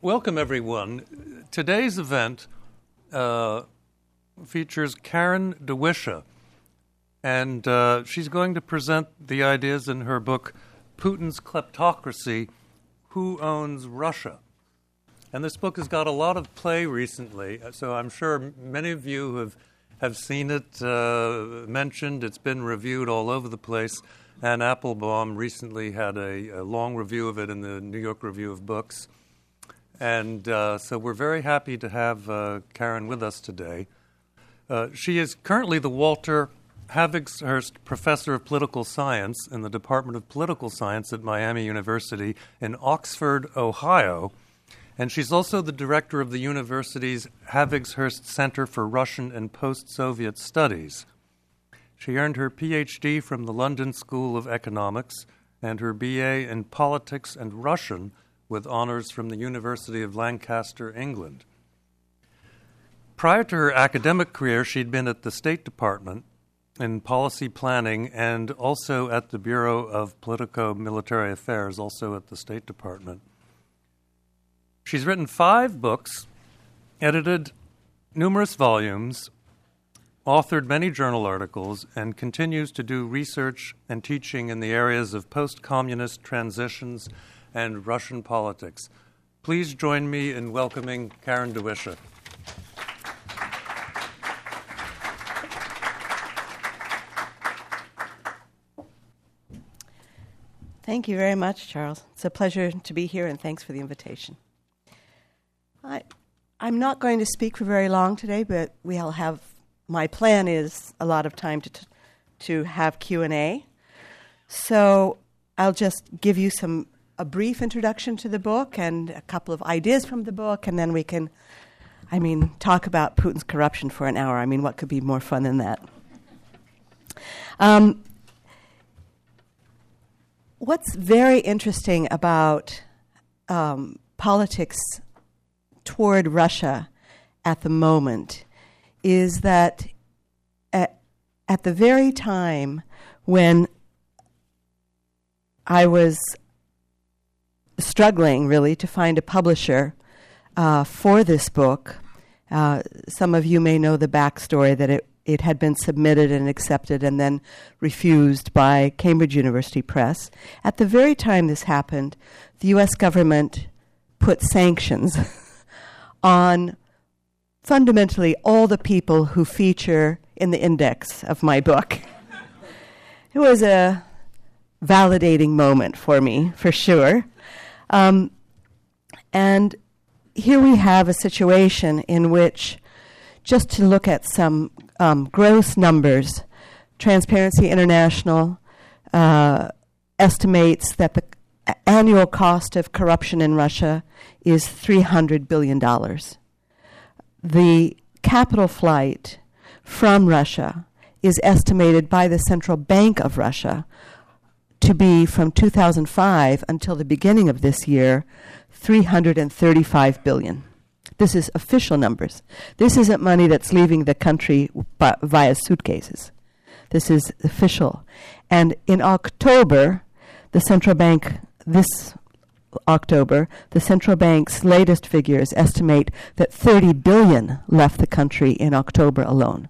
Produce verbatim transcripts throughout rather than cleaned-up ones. Welcome, everyone. Today's event uh, features Karen Dawisha, and uh, she's going to present the ideas in her book, Putin's Kleptocracy, Who Owns Russia? And this book has got a lot of play recently, so I'm sure many of you have, have seen it uh, mentioned. It's been reviewed all over the place. Ann Applebaum recently had a, a long review of it in the New York Review of Books. And uh, so we're very happy to have uh, Karen with us today. Uh, she is currently the Walter Havigshurst Professor of Political Science in the Department of Political Science at Miami University in Oxford, Ohio. And she's also the director of the university's Havigshurst Center for Russian and Post-Soviet Studies. She earned her P H D from the London School of Economics and her B A in Politics and Russian with honors from the University of Lancaster, England. Prior to her academic career, she'd been at the State Department in policy planning and also at the Bureau of Politico-Military Affairs, also at the State Department. She's written five books, edited numerous volumes, authored many journal articles, and continues to do research and teaching in the areas of post-communist transitions and Russian politics. Please join me in welcoming Karen Dawisha. Thank you very much, Charles. It's a pleasure to be here, and thanks for the invitation. I, I'm not going to speak for very long today, but we'll have, my plan is a lot of time to, to have Q and A. So I'll just give you some a brief introduction to the book and a couple of ideas from the book, and then we can, I mean, talk about Putin's corruption for an hour. I mean, what could be more fun than that? Um, What's very interesting about um, politics toward Russia at the moment is that at, at the very time when I was struggling, really, to find a publisher uh, for this book, uh, some of you may know the backstory that it, It had been submitted and accepted and then refused by Cambridge University Press. At the very time this happened, the U S government put sanctions on fundamentally all the people who feature in the index of my book. It was a validating moment for me, for sure. Um, and here we have a situation in which, just to look at some um, gross numbers, Transparency International uh, estimates that the annual cost of corruption in Russia is three hundred billion dollars. The capital flight from Russia is estimated by the Central Bank of Russia to be, from two thousand five until the beginning of this year, three hundred thirty-five billion dollars. This is official numbers. This isn't money that's leaving the country b- via suitcases. This is official. And in October, the central bank, this October, the central bank's latest figures estimate that thirty billion dollars left the country in October alone.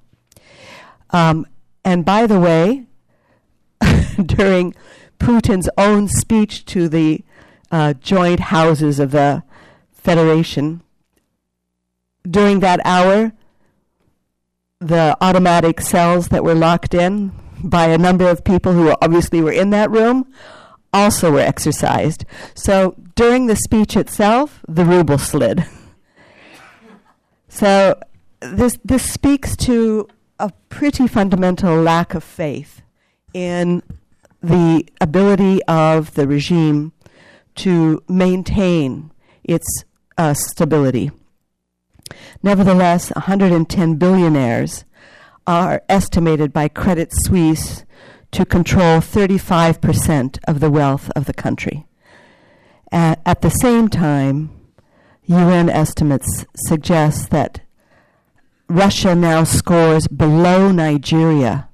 Um, and by the way, during Putin's own speech to the uh, joint houses of the Federation, during that hour, the automatic cells that were locked in by a number of people who obviously were in that room also were exercised. So during the speech itself, the ruble slid. So this this speaks to a pretty fundamental lack of faith in the ability of the regime to maintain its uh, stability. Nevertheless, one hundred ten billionaires are estimated by Credit Suisse to control thirty-five percent of the wealth of the country. At, at the same time, U N estimates suggest that Russia now scores below Nigeria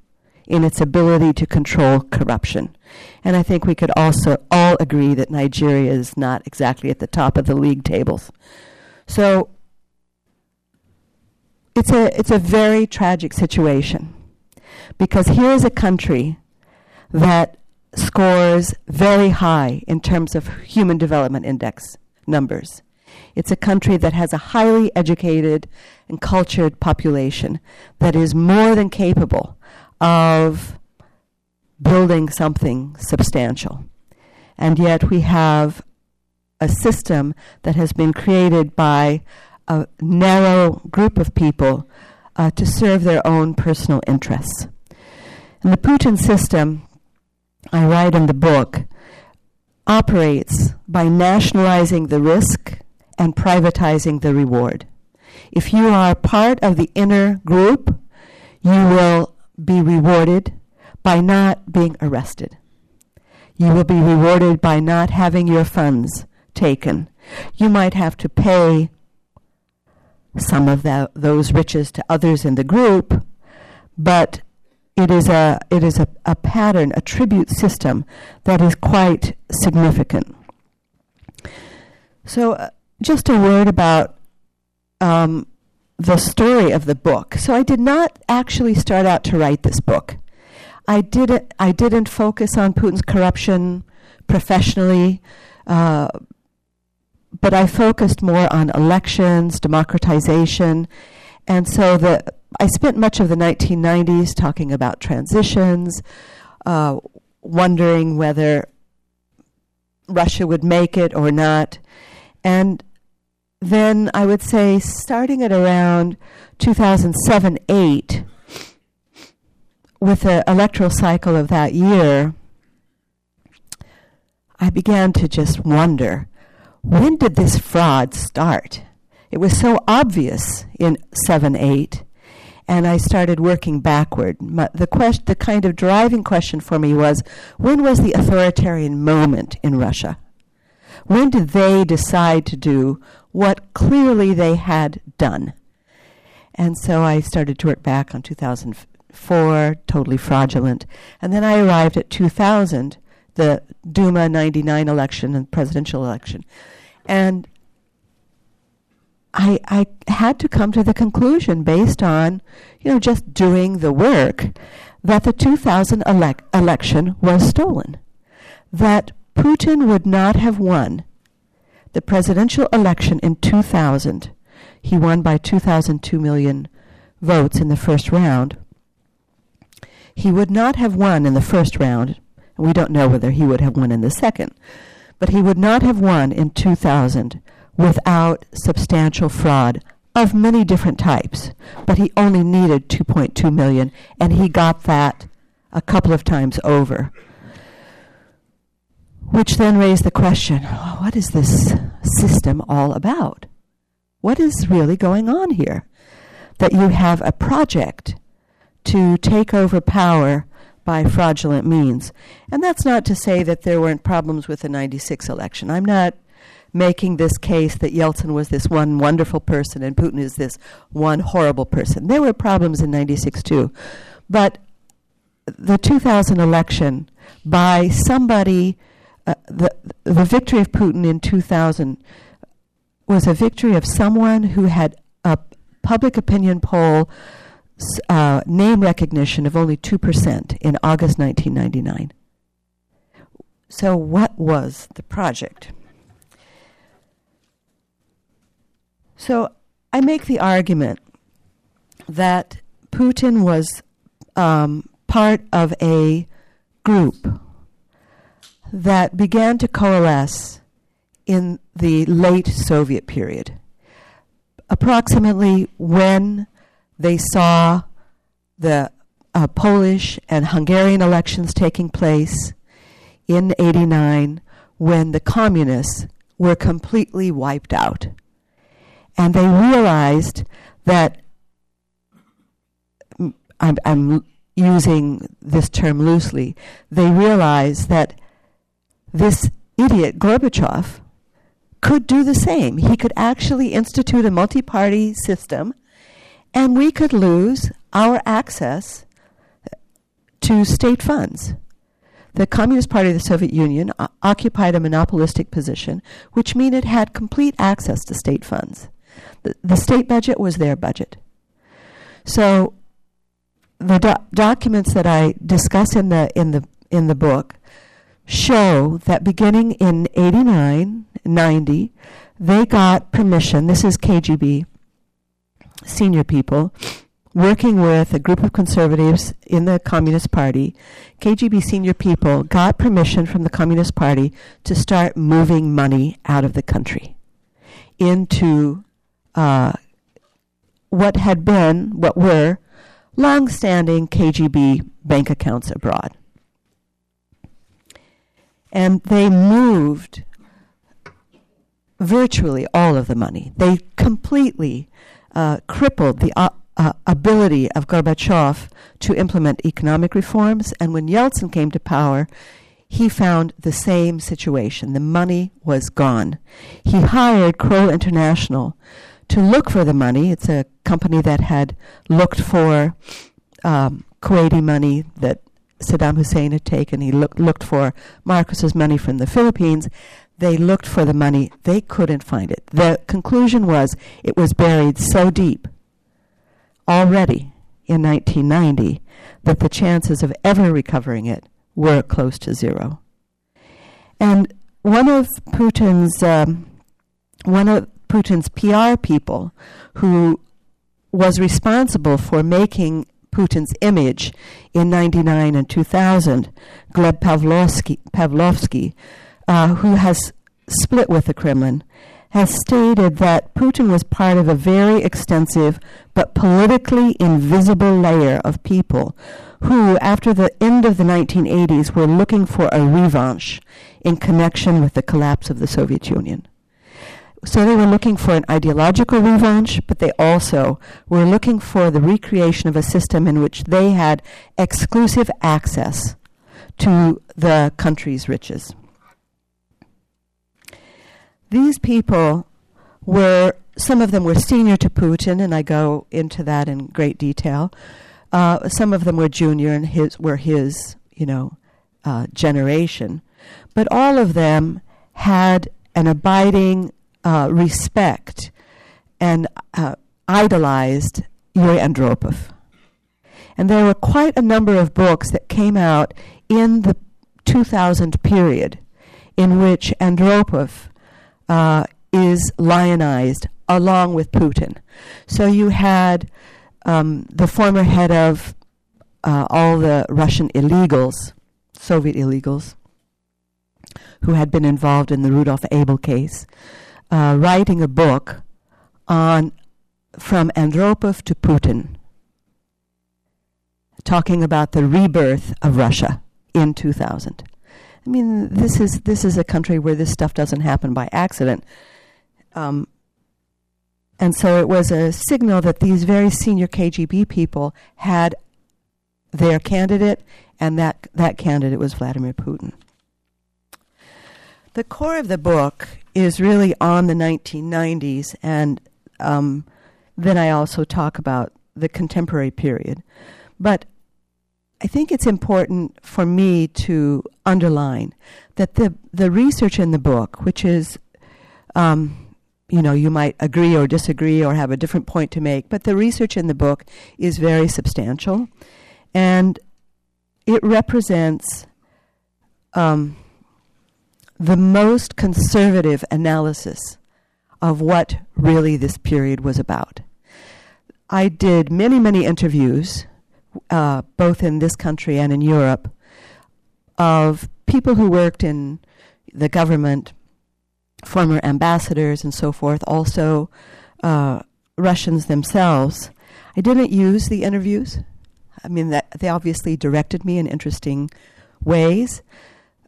in its ability to control corruption. And I think we could also all agree that Nigeria is not exactly at the top of the league tables. So it's a, it's a very tragic situation, because here is a country that scores very high in terms of Human Development Index numbers. It's a country that has a highly educated and cultured population that is more than capable of building something substantial. And yet we have a system that has been created by a narrow group of people uh, to serve their own personal interests. And the Putin system, I write in the book, operates by nationalizing the risk and privatizing the reward. If you are part of the inner group, you will be rewarded by not being arrested. You will be rewarded by not having your funds taken. You might have to pay some of the, those riches to others in the group, but it is a it is a, a pattern, a tribute system that is quite significant. So uh, just a word about um, the story of the book. So I did not actually start out to write this book. I didn't I didn't focus on Putin's corruption professionally, uh, but I focused more on elections, democratization, and so the I spent much of the nineteen nineties talking about transitions, uh, wondering whether Russia would make it or not. And then I would say starting at around two thousand seven, eight, with the electoral cycle of that year, I began to just wonder, when did this fraud start? It was so obvious in seven, eight. And I started working backward. My, the, quest, the kind of driving question for me was, when was the authoritarian moment in Russia? When did they decide to do what clearly they had done? And so I started to work back on two thousand four, totally fraudulent. And then I arrived at two thousand, the Duma ninety-nine election and presidential election. And I, I had to come to the conclusion, based on, you know, just doing the work, that the two thousand elec- election was stolen, that Putin would not have won the presidential election in two thousand. He won by two thousand two million votes in the first round. He would not have won in the first round. We don't know whether he would have won in the second, but he would not have won in two thousand without substantial fraud of many different types. But he only needed two point two million, and he got that a couple of times over. Which then raised the question, oh, what is this system all about? What is really going on here? That you have a project to take over power by fraudulent means. And that's not to say that there weren't problems with the ninety-six election. I'm not making this case that Yeltsin was this one wonderful person and Putin is this one horrible person. There were problems in ninety-six too. But the two thousand election, by somebody, uh, the, the victory of Putin in two thousand was a victory of someone who had a public opinion poll uh, name recognition of only two percent in August nineteen ninety-nine. So what was the project? So I make the argument that Putin was um, part of a group that began to coalesce in the late Soviet period, approximately when they saw the uh, Polish and Hungarian elections taking place in eighty-nine, when the communists were completely wiped out. And they realized that, I'm, I'm using this term loosely, they realized that this idiot Gorbachev could do the same. He could actually institute a multi-party system, and we could lose our access to state funds. The Communist Party of the Soviet Union o- occupied a monopolistic position, which meant it had complete access to state funds. The, the state budget was their budget. So the do- documents that I discuss in the in the in the book show that beginning in eighty-nine, ninety, they got permission. This is K G B senior people working with a group of conservatives in the Communist Party. K G B senior people got permission from the Communist Party to start moving money out of the country into uh, what had been, what were, long-standing K G B bank accounts abroad. And they moved virtually all of the money. They completely uh, crippled the uh, uh, ability of Gorbachev to implement economic reforms. And when Yeltsin came to power, he found the same situation. The money was gone. He hired Kroll International to look for the money. It's a company that had looked for um, Kuwaiti money that Saddam Hussein had taken. He look, looked for Marcos's money from the Philippines. They looked for the money. They couldn't find it. The conclusion was it was buried so deep already in nineteen ninety that the chances of ever recovering it were close to zero. And one of Putin's um, one of Putin's P R people who was responsible for making Putin's image in ninety-nine and two thousand, Gleb Pavlovsky, Pavlovsky uh, who has split with the Kremlin, has stated that Putin was part of a very extensive but politically invisible layer of people who, after the end of the nineteen eighties, were looking for a revanche in connection with the collapse of the Soviet Union. So they were looking for an ideological revanche, but they also were looking for the recreation of a system in which they had exclusive access to the country's riches. These people were, some of them were senior to Putin, and I go into that in great detail. Uh, some of them were junior and his were his, you know, uh, generation. But all of them had an abiding Uh, respect and uh, idolized Yuri Andropov. And there were quite a number of books that came out in the two thousand period in which Andropov uh, is lionized along with Putin. So you had um, the former head of uh, all the Russian illegals, Soviet illegals, who had been involved in the Rudolf Abel case, Uh, writing a book on from Andropov to Putin, talking about the rebirth of Russia in two thousand. I mean, this is this is a country where this stuff doesn't happen by accident. Um, and so it was a signal that these very senior K G B people had their candidate, and that, that candidate was Vladimir Putin. The core of the book is really on the nineteen nineties, and um, then I also talk about the contemporary period. But I think it's important for me to underline that the, the research in the book, which is, um, you know, you might agree or disagree or have a different point to make, but the research in the book is very substantial, and it represents Um, the most conservative analysis of what really this period was about. I did many, many interviews, uh, both in this country and in Europe, of people who worked in the government, former ambassadors and so forth, also uh, Russians themselves. I didn't use the interviews. I mean, that, they obviously directed me in interesting ways.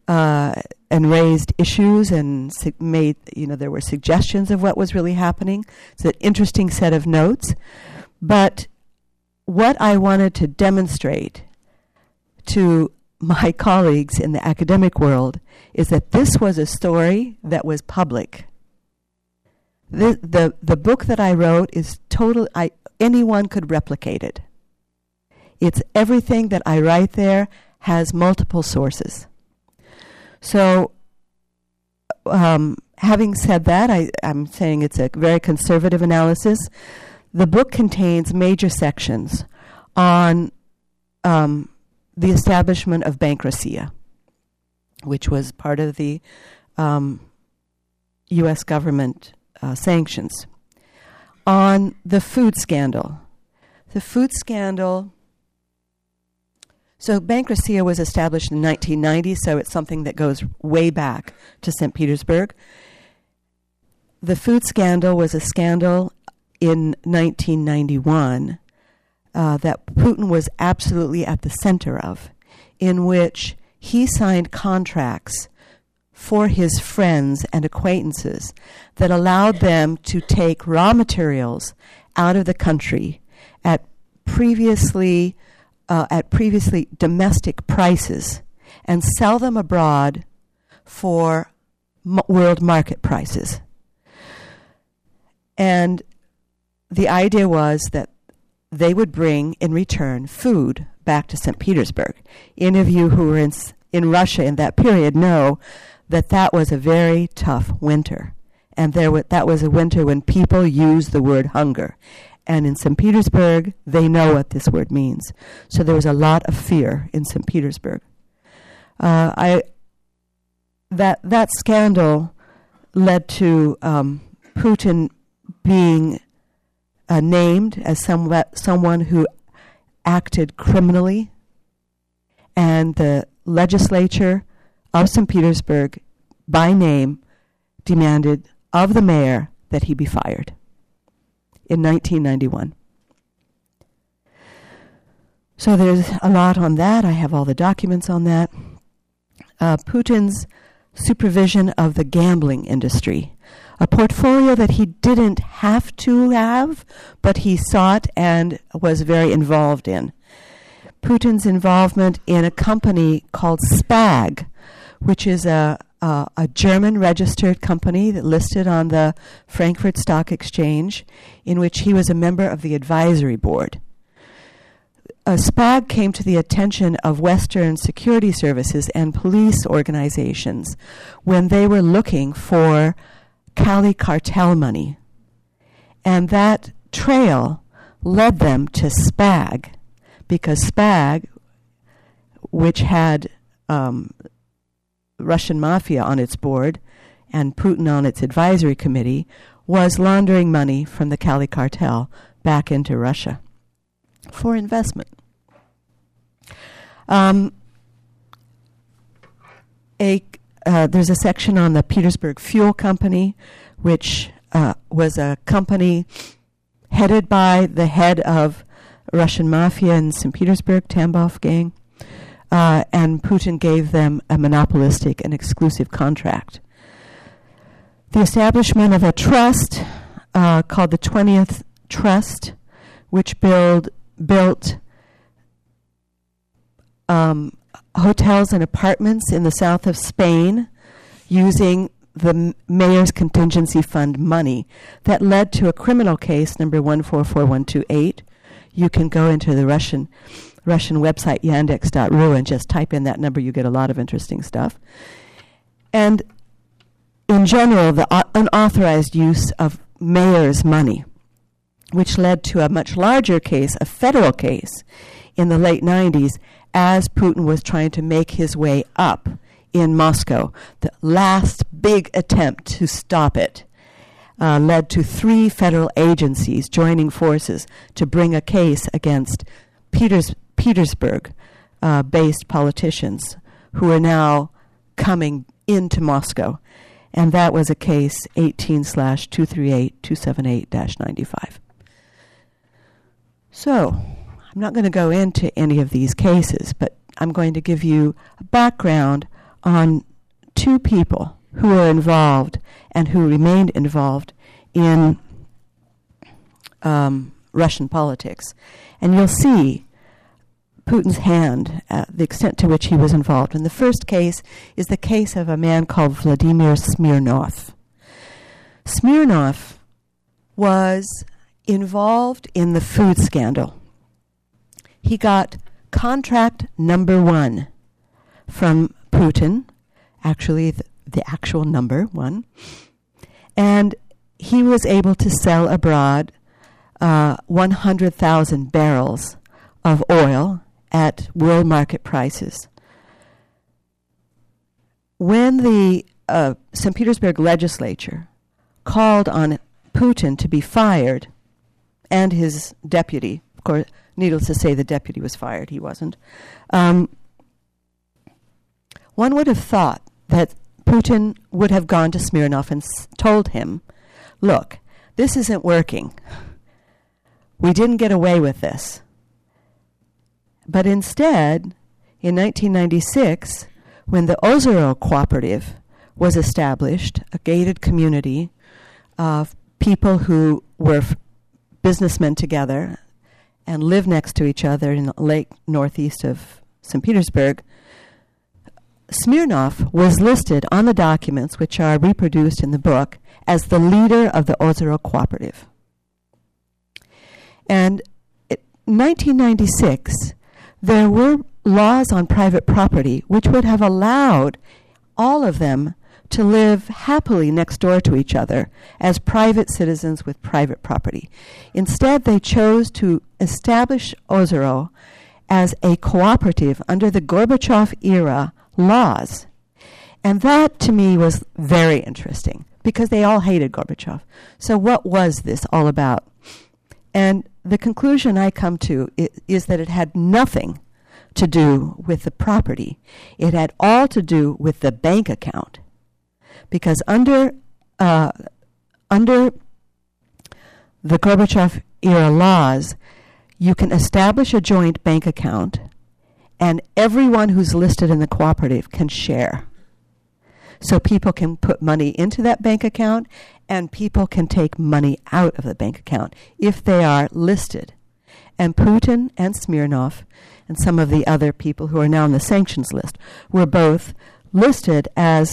Uh, and raised issues and made, you know, there were suggestions of what was really happening. It's an interesting set of notes. But what I wanted to demonstrate to my colleagues in the academic world is that this was a story that was public. The the, the book that I wrote is total, I, anyone could replicate it. It's everything that I write there has multiple sources. So um, having said that, I, I'm saying it's a very conservative analysis. The book contains major sections on um, the establishment of Bank Rossiya, which was part of the um, U S government uh, sanctions. On the food scandal. The food scandal. So Bank Rossiya was established in nineteen ninety, so it's something that goes way back to Saint Petersburg. The food scandal was a scandal in nineteen ninety-one uh, that Putin was absolutely at the center of, in which he signed contracts for his friends and acquaintances that allowed them to take raw materials out of the country at previously uh, at previously domestic prices and sell them abroad for m- world market prices. And the idea was that they would bring in return food back to Saint Petersburg. Any of you who were in in Russia in that period know that that was a very tough winter. And there w- that was a winter when people used the word hunger. And in Saint Petersburg, they know what this word means. So there was a lot of fear in Saint Petersburg. Uh, I that that scandal led to um, Putin being uh, named as some, someone who acted criminally, and the legislature of Saint Petersburg, by name, demanded of the mayor that he be fired in nineteen ninety-one. So there's a lot on that. I have all the documents on that. Uh, Putin's supervision of the gambling industry, a portfolio that he didn't have to have, but he sought and was very involved in. Putin's involvement in a company called SPAG, which is a, a, a German-registered company that listed on the Frankfurt Stock Exchange, in which he was a member of the advisory board. Uh, SPAG came to the attention of Western security services and police organizations when they were looking for Cali cartel money. And that trail led them to SPAG, because SPAG, which had um, Russian mafia on its board and Putin on its advisory committee, was laundering money from the Cali cartel back into Russia for investment. Um, a, uh, there's a section on the Petersburg Fuel Company, which uh, was a company headed by the head of Russian mafia in Saint Petersburg, Tambov gang. Uh, and Putin gave them a monopolistic and exclusive contract. The establishment of a trust uh, called the twentieth Trust, which build, built um, hotels and apartments in the south of Spain using the mayor's contingency fund money. That led to a criminal case, number one four four one two eight. You can go into the Russian... Russian website, yandex dot r u, and just type in that number. You get a lot of interesting stuff. And in general, the uh, unauthorized use of mayor's money, which led to a much larger case, a federal case, in the late nineties, as Putin was trying to make his way up in Moscow. The last big attempt to stop it uh, led to three federal agencies joining forces to bring a case against Peters. Petersburg-based uh, politicians who are now coming into Moscow. And that was a case eighteen slash two three eight two seven eight dash ninety-five. So I'm not going to go into any of these cases, but I'm going to give you a background on two people who were involved and who remained involved in um, Russian politics. And you'll see Putin's hand, uh, the extent to which he was involved. And the first case is the case of a man called Vladimir Smirnov. Smirnov was involved in the food scandal. He got contract number one from Putin actually the, the actual number one. And he was able to sell abroad uh, one hundred thousand barrels of oil at world market prices. When the uh, Saint Petersburg legislature called on Putin to be fired, and his deputy, of course, needless to say, the deputy was fired, he wasn't, um, one would have thought that Putin would have gone to Smirnov and s- told him, look, this isn't working. We didn't get away with this. But instead, in nineteen ninety-six, when the Ozero Cooperative was established, a gated community of people who were f- businessmen together and lived next to each other in the lake northeast of Saint Petersburg, Smirnov was listed on the documents, which are reproduced in the book, as the leader of the Ozero Cooperative. And in nineteen ninety-six, there were laws on private property which would have allowed all of them to live happily next door to each other as private citizens with private property. Instead, they chose to establish Ozero as a cooperative under the Gorbachev era laws. And that, to me, was very interesting, because they all hated Gorbachev. So what was this all about? And the conclusion I come to is, is that it had nothing to do with the property. It had all to do with the bank account. Because under uh, under the Gorbachev-era laws, you can establish a joint bank account, and everyone who's listed in the cooperative can share. So people can put money into that bank account, and people can take money out of the bank account if they are listed. And Putin and Smirnov and some of the other people who are now on the sanctions list were both listed as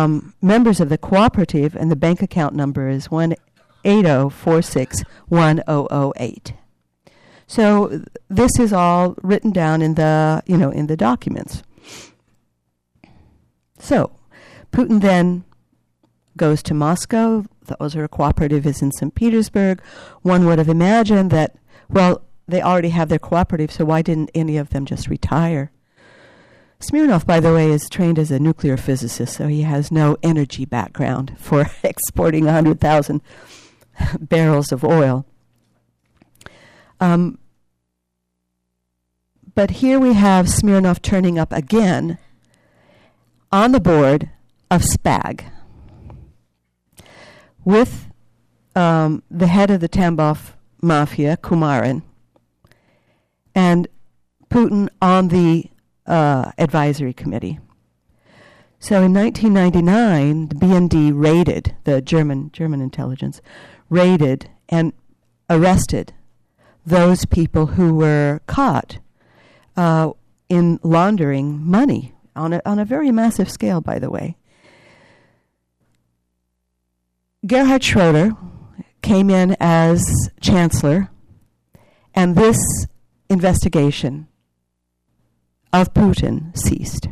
Um, members of the cooperative, and the bank account number is one eight zero four six one zero zero eight. So th- this is all written down in the you know in the documents. So Putin then goes to Moscow. The Ozero Cooperative is in Saint Petersburg. One would have imagined that, well, they already have their cooperative, so why didn't any of them just retire? Smirnov, by the way, is trained as a nuclear physicist, so he has no energy background for exporting one hundred thousand barrels of oil. Um, but here we have Smirnov turning up again on the board of SPAG with um, the head of the Tambov Mafia, Kumarin, and Putin on the Uh, advisory committee. So in nineteen ninety-nine, the B N D raided, the German German intelligence, raided and arrested those people who were caught uh, in laundering money on a, on a very massive scale, by the way. Gerhard Schroeder came in as chancellor, and this investigation of Putin ceased.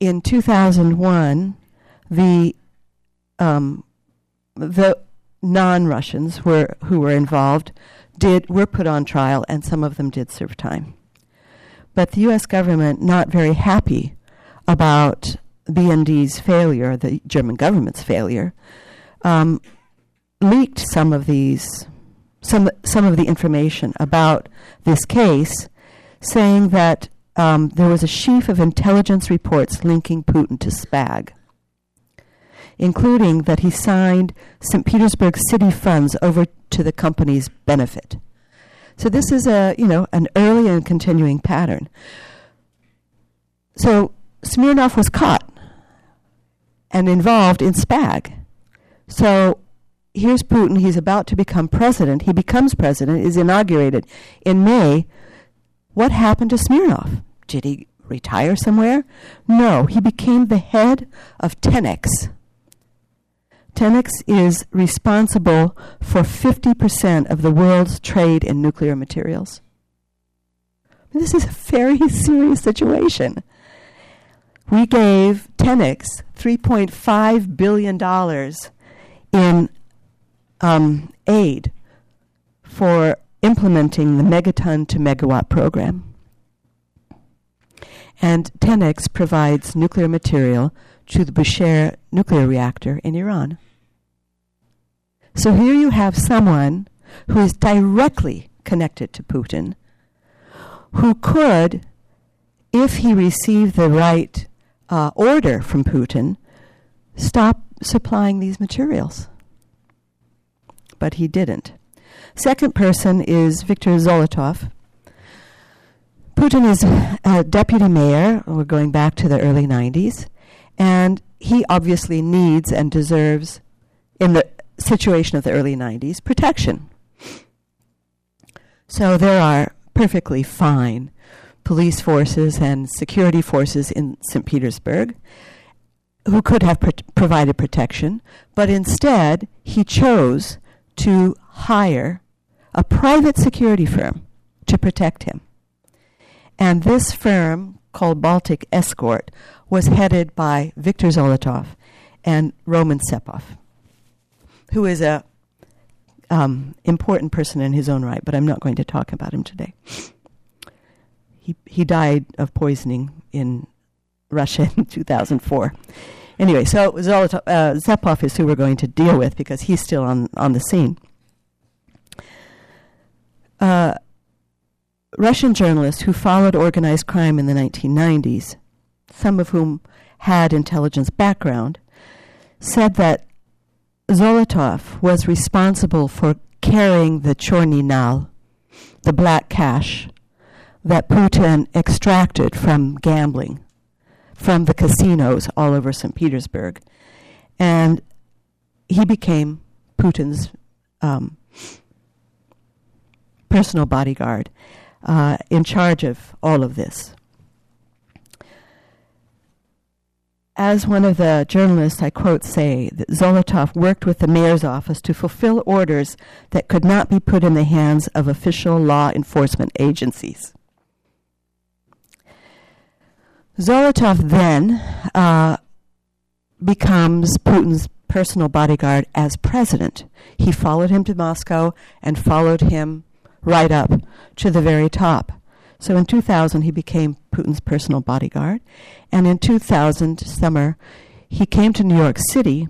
In two thousand one, the um, the non-Russians were who were involved did were put on trial, and some of them did serve time. But the U S government, not very happy about B N D's failure, the German government's failure, um, leaked some of these some some of the information about this case, saying that um, there was a sheaf of intelligence reports linking Putin to SPAG, including that he signed Saint Petersburg city funds over to the company's benefit. So this is a you know an early and continuing pattern. So Smirnov was caught and involved in SPAG. So here's Putin. He's about to become president. He becomes president, is inaugurated in May. What happened to Smirnov? Did he retire somewhere? No, he became the head of Tenex. Tenex is responsible for fifty percent of the world's trade in nuclear materials. This is a very serious situation. we gave Tenex three point five billion dollars in um, aid for implementing the megaton to megawatt program. And Tenex provides nuclear material to the Bushehr nuclear reactor in Iran. So here you have someone who is directly connected to Putin, who could, if he received the right uh, order from Putin, stop supplying these materials. But he didn't. Second person is Viktor Zolotov. Putin is a deputy mayor. We're going back to the early nineties. And he obviously needs and deserves, in the situation of the early nineties, protection. So there are perfectly fine police forces and security forces in Saint Petersburg who could have pro- provided protection, but instead he chose to hire a private security firm to protect him. And this firm, called Baltic Escort, was headed by Viktor Zolotov and Roman Sepov, who is a Um, important person in his own right, but I'm not going to talk about him today. He he died of poisoning in Russia in two thousand four. Anyway, so Zolotov, uh, Zepov is who we're going to deal with because he's still on, on the scene. Uh, Russian journalists who followed organized crime in the nineteen nineties, some of whom had intelligence background, said that Zolotov was responsible for carrying the Chorny Nal, the black cash that Putin extracted from gambling, from the casinos all over Saint Petersburg. And he became Putin's um, personal bodyguard uh, in charge of all of this. As one of the journalists I quote say, that Zolotov worked with the mayor's office to fulfill orders that could not be put in the hands of official law enforcement agencies. Zolotov then uh, becomes Putin's personal bodyguard as president. He followed him to Moscow and followed him right up to the very top. So in two thousand, he became Putin's personal bodyguard. And in two thousand, summer, he came to New York City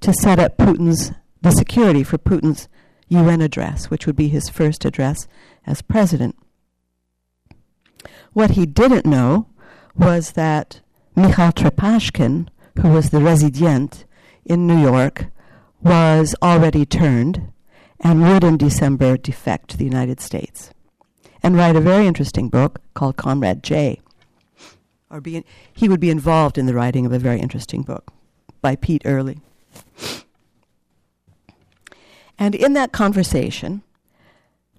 to set up Putin's the security for Putin's U N address, which would be his first address as president. What he didn't know was that Mikhail Trepashkin, who was the resident in New York, was already turned and would in December defect to the United States and write a very interesting book called Comrade J. Or be in, he would be involved in the writing of a very interesting book by Pete Early. And in that conversation,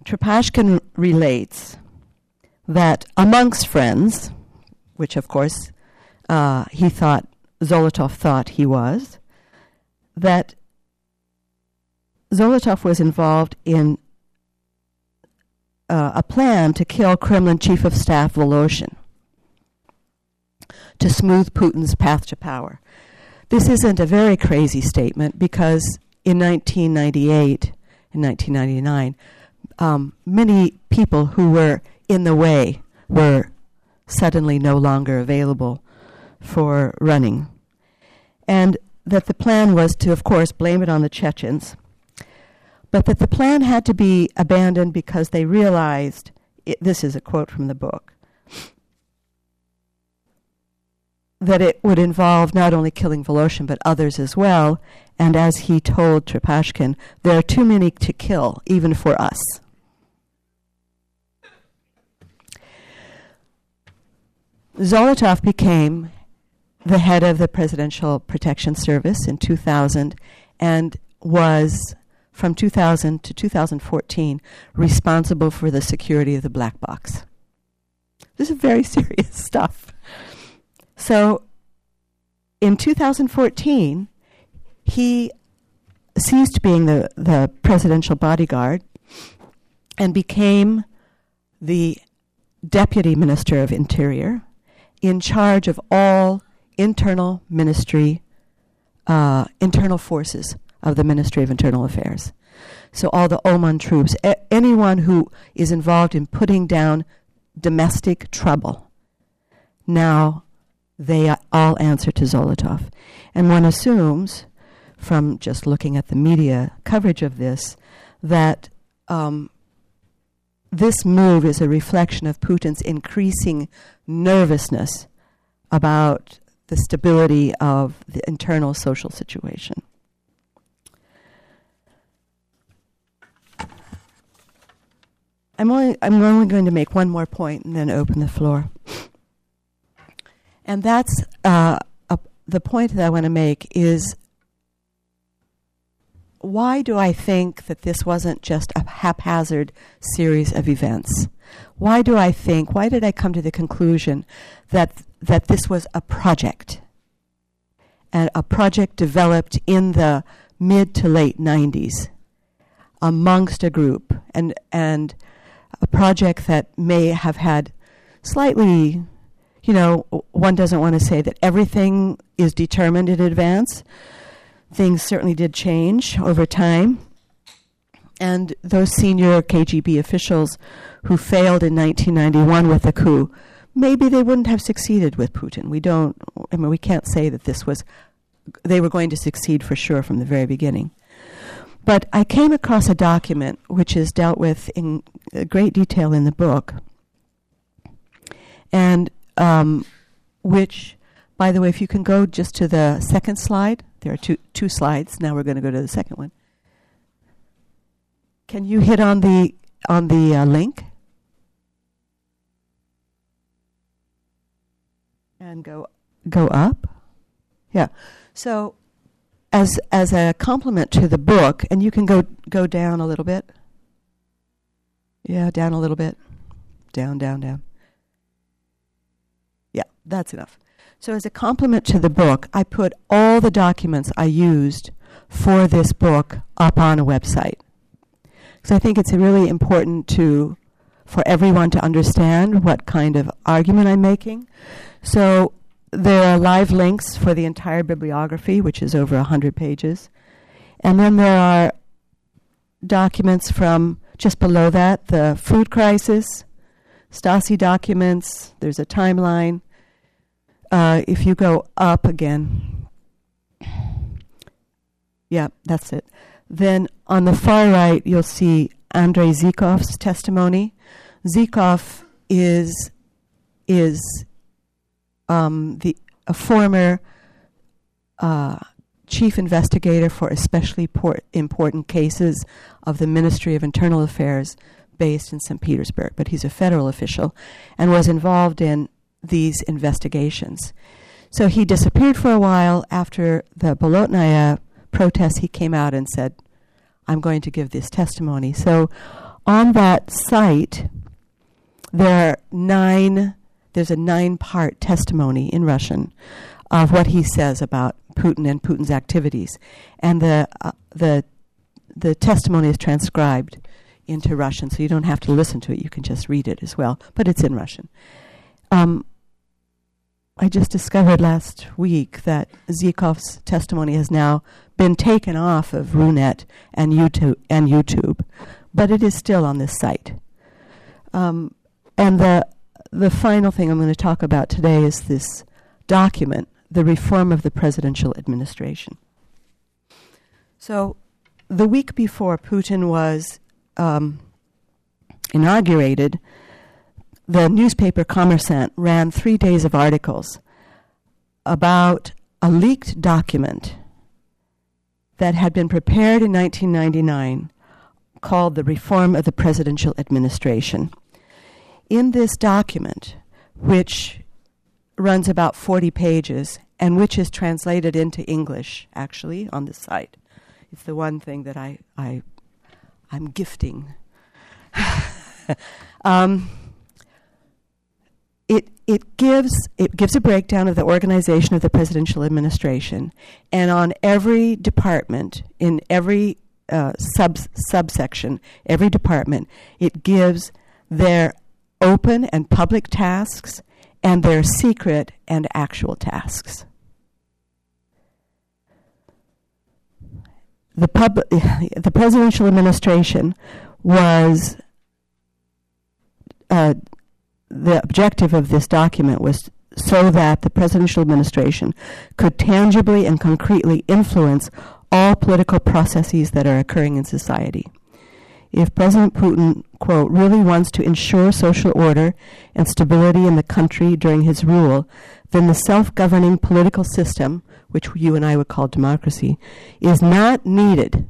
Trepashkin relates that amongst friends, which of course uh, he thought, Zolotov thought he was, that Zolotov was involved in Uh, a plan to kill Kremlin Chief of Staff Voloshin to smooth Putin's path to power. This isn't a very crazy statement because in nineteen ninety-eight and nineteen ninety-nine, um, many people who were in the way were suddenly no longer available for running. And that the plan was to, of course, blame it on the Chechens, but that the plan had to be abandoned because they realized, it, this is a quote from the book, that it would involve not only killing Voloshin but others as well, and as he told Trepashkin, there are too many to kill, even for us. Zolotov became the head of the Presidential Protection Service in two thousand and was, from two thousand to two thousand fourteen, responsible for the security of the black box. This is very serious stuff. So in two thousand fourteen, he ceased being the, the presidential bodyguard and became the deputy minister of interior in charge of all internal ministry, uh, internal forces of the Ministry of Internal Affairs. So all the Oman troops, a- anyone who is involved in putting down domestic trouble, now they all answer to Zolotov. And one assumes, from just looking at the media coverage of this, that um, this move is a reflection of Putin's increasing nervousness about the stability of the internal social situation. I'm only, I'm only going to make one more point and then open the floor. And that's uh, a, the point that I want to make is, why do I think that this wasn't just a haphazard series of events? Why do I think, why did I come to the conclusion that that this was a project? And a project developed in the mid to late nineties amongst a group, and and a project that may have had slightly, you know, one doesn't want to say that everything is determined in advance. Things certainly did change over time. And those senior K G B officials who failed in nineteen ninety-one with a coup, maybe they wouldn't have succeeded with Putin. We don't, I mean, we can't say that this was, they were going to succeed for sure from the very beginning. But I came across a document which is dealt with in great detail in the book, and um, which, by the way, if you can go just to the second slide. There are two two slides. Now we're going to go to the second one. Can you hit on the on the uh, link and go go up? Yeah. So, as as a complement to the book, and you can go go down a little bit. Yeah, down a little bit. Down, down, down. Yeah, that's enough. So as a complement to the book, I put all the documents I used for this book up on a website. So I think it's really important to, for everyone to understand what kind of argument I'm making. So there are live links for the entire bibliography, which is over one hundred pages. And then there are documents from just below that, the food crisis, Stasi documents, there's a timeline. Uh, if you go up again, yeah, that's it. Then on the far right, you'll see Andrei Zikov's testimony. Zikov is is um, the a former uh, chief investigator for especially por- important cases of the Ministry of Internal Affairs, based in Saint Petersburg. But he's a federal official and was involved in these investigations. So he disappeared for a while. After the Bolotnaya protests, he came out and said, I'm going to give this testimony. So on that site, there are nine, there's a nine-part testimony in Russian of what he says about Putin and Putin's activities. And the uh, the the testimony is transcribed into Russian, so you don't have to listen to it. You can just read it as well, but it's in Russian. Um, I just discovered last week that Zikov's testimony has now been taken off of Runet and YouTube, and YouTube, but it is still on this site. Um, and the the final thing I'm going to talk about today is this document, the Reform of the Presidential Administration. So the week before Putin was um, inaugurated, the newspaper Kommersant ran three days of articles about a leaked document that had been prepared in nineteen ninety-nine called the Reform of the Presidential Administration. In this document, which runs about forty pages and which is translated into English, actually, on the site. It's the one thing that I, I, I'm gifting. um... It it gives it gives a breakdown of the organization of the presidential administration, and on every department, in every uh, sub subsection, every department, it gives their open and public tasks and their secret and actual tasks. The, pub- the presidential administration was, uh, the objective of this document was so that the presidential administration could tangibly and concretely influence all political processes that are occurring in society. If President Putin, quote, really wants to ensure social order and stability in the country during his rule, then the self-governing political system, which you and I would call democracy, is not needed.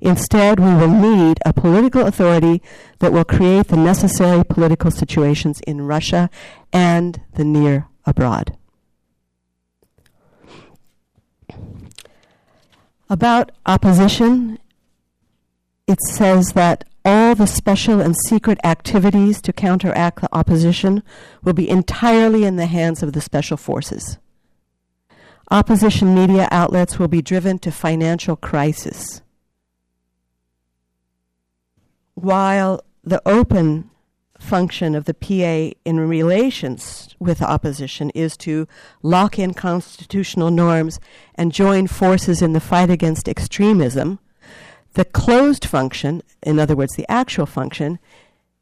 Instead, we will need a political authority that will create the necessary political situations in Russia and the near abroad. About opposition, it says that all the special and secret activities to counteract the opposition will be entirely in the hands of the special forces. Opposition media outlets will be driven to financial crisis, while the open function of the P A in relations with opposition is to lock in constitutional norms and join forces in the fight against extremism. The closed function, in other words, the actual function,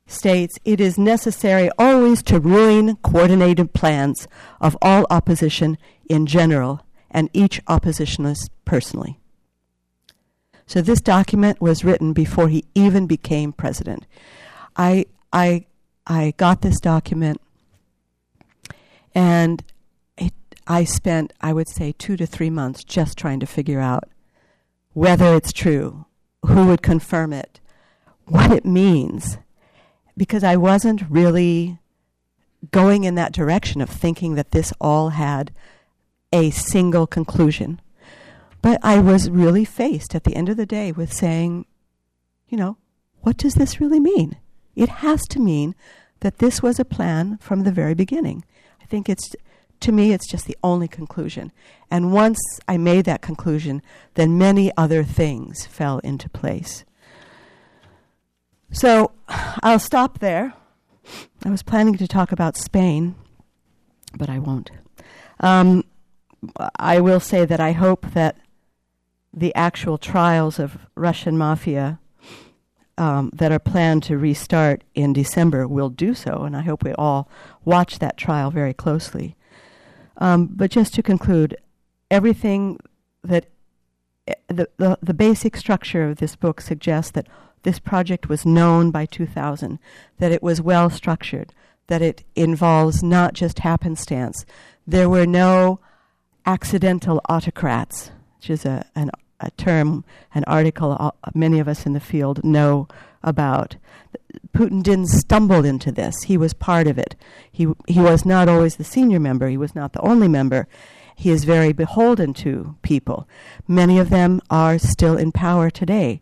states it is necessary always to ruin coordinated plans of all opposition in general and each oppositionist personally. So this document was written before he even became president. I I I got this document, and it, I spent, I would say, two to three months just trying to figure out whether it's true, who would confirm it, what it means, because I wasn't really going in that direction of thinking that this all had a single conclusion. But I was really faced at the end of the day with saying, you know, what does this really mean? It has to mean that this was a plan from the very beginning. I think it's, to me, it's just the only conclusion. And once I made that conclusion, then many other things fell into place. So I'll stop there. I was planning to talk about Spain, but I won't. Um, I will say that I hope that the actual trials of Russian mafia um, that are planned to restart in December will do so, and I hope we all watch that trial very closely. Um, but just to conclude, everything that the, the the basic structure of this book suggests that this project was known by two thousand, that it was well structured, that it involves not just happenstance. There were no accidental autocrats, which is a, an, a term, an article uh, many of us in the field know about. Putin didn't stumble into this. He was part of it. He he was not always the senior member. He was not the only member. He is very beholden to people. Many of them are still in power today.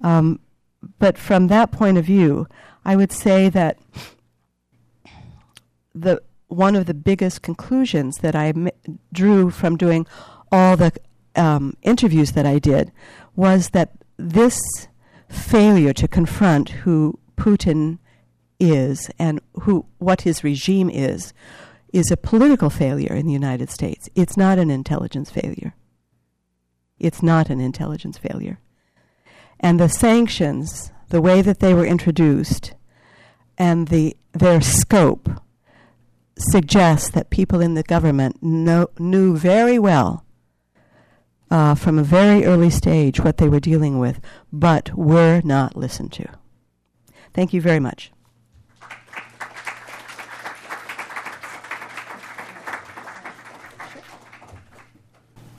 Um, but from that point of view, I would say that the one of the biggest conclusions that I m- drew from doing all the um, interviews that I did was that this failure to confront who Putin is and who what his regime is, is a political failure in the United States. It's not an intelligence failure. It's not an intelligence failure. And the sanctions, the way that they were introduced, and the their scope suggests that people in the government know, knew very well uh, from a very early stage what they were dealing with, but were not listened to. Thank you very much.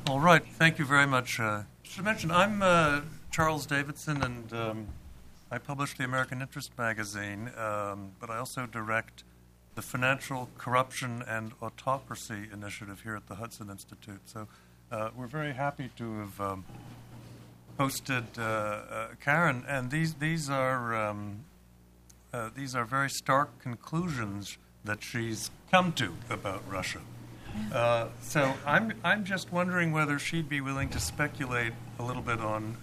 All right. Thank you very much. Uh, should mention, I'm uh, Charles Davidson, and um, I publish the American Interest magazine, um, but I also direct the Financial Corruption and Autocracy Initiative here at the Hudson Institute. So uh, we're very happy to have um, hosted uh, uh, Karen, and these these are... Um, Uh, these are very stark conclusions that she's come to about Russia. Uh, so I'm I'm just wondering whether she'd be willing to speculate a little bit on uh,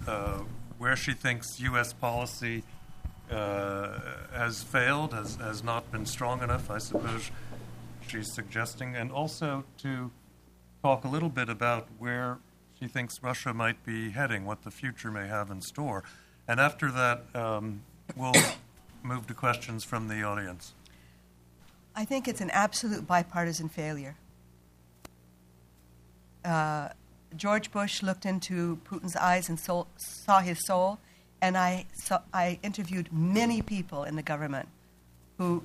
where she thinks U S policy uh, has failed, has, has not been strong enough, I suppose. she's suggesting, and also to talk a little bit about where she thinks Russia might be heading, what the future may have in store. And after that, um, we'll move to questions from the audience. I think it's an absolute bipartisan failure. Uh, George Bush looked into Putin's eyes and soul, saw his soul, and I, saw, I interviewed many people in the government who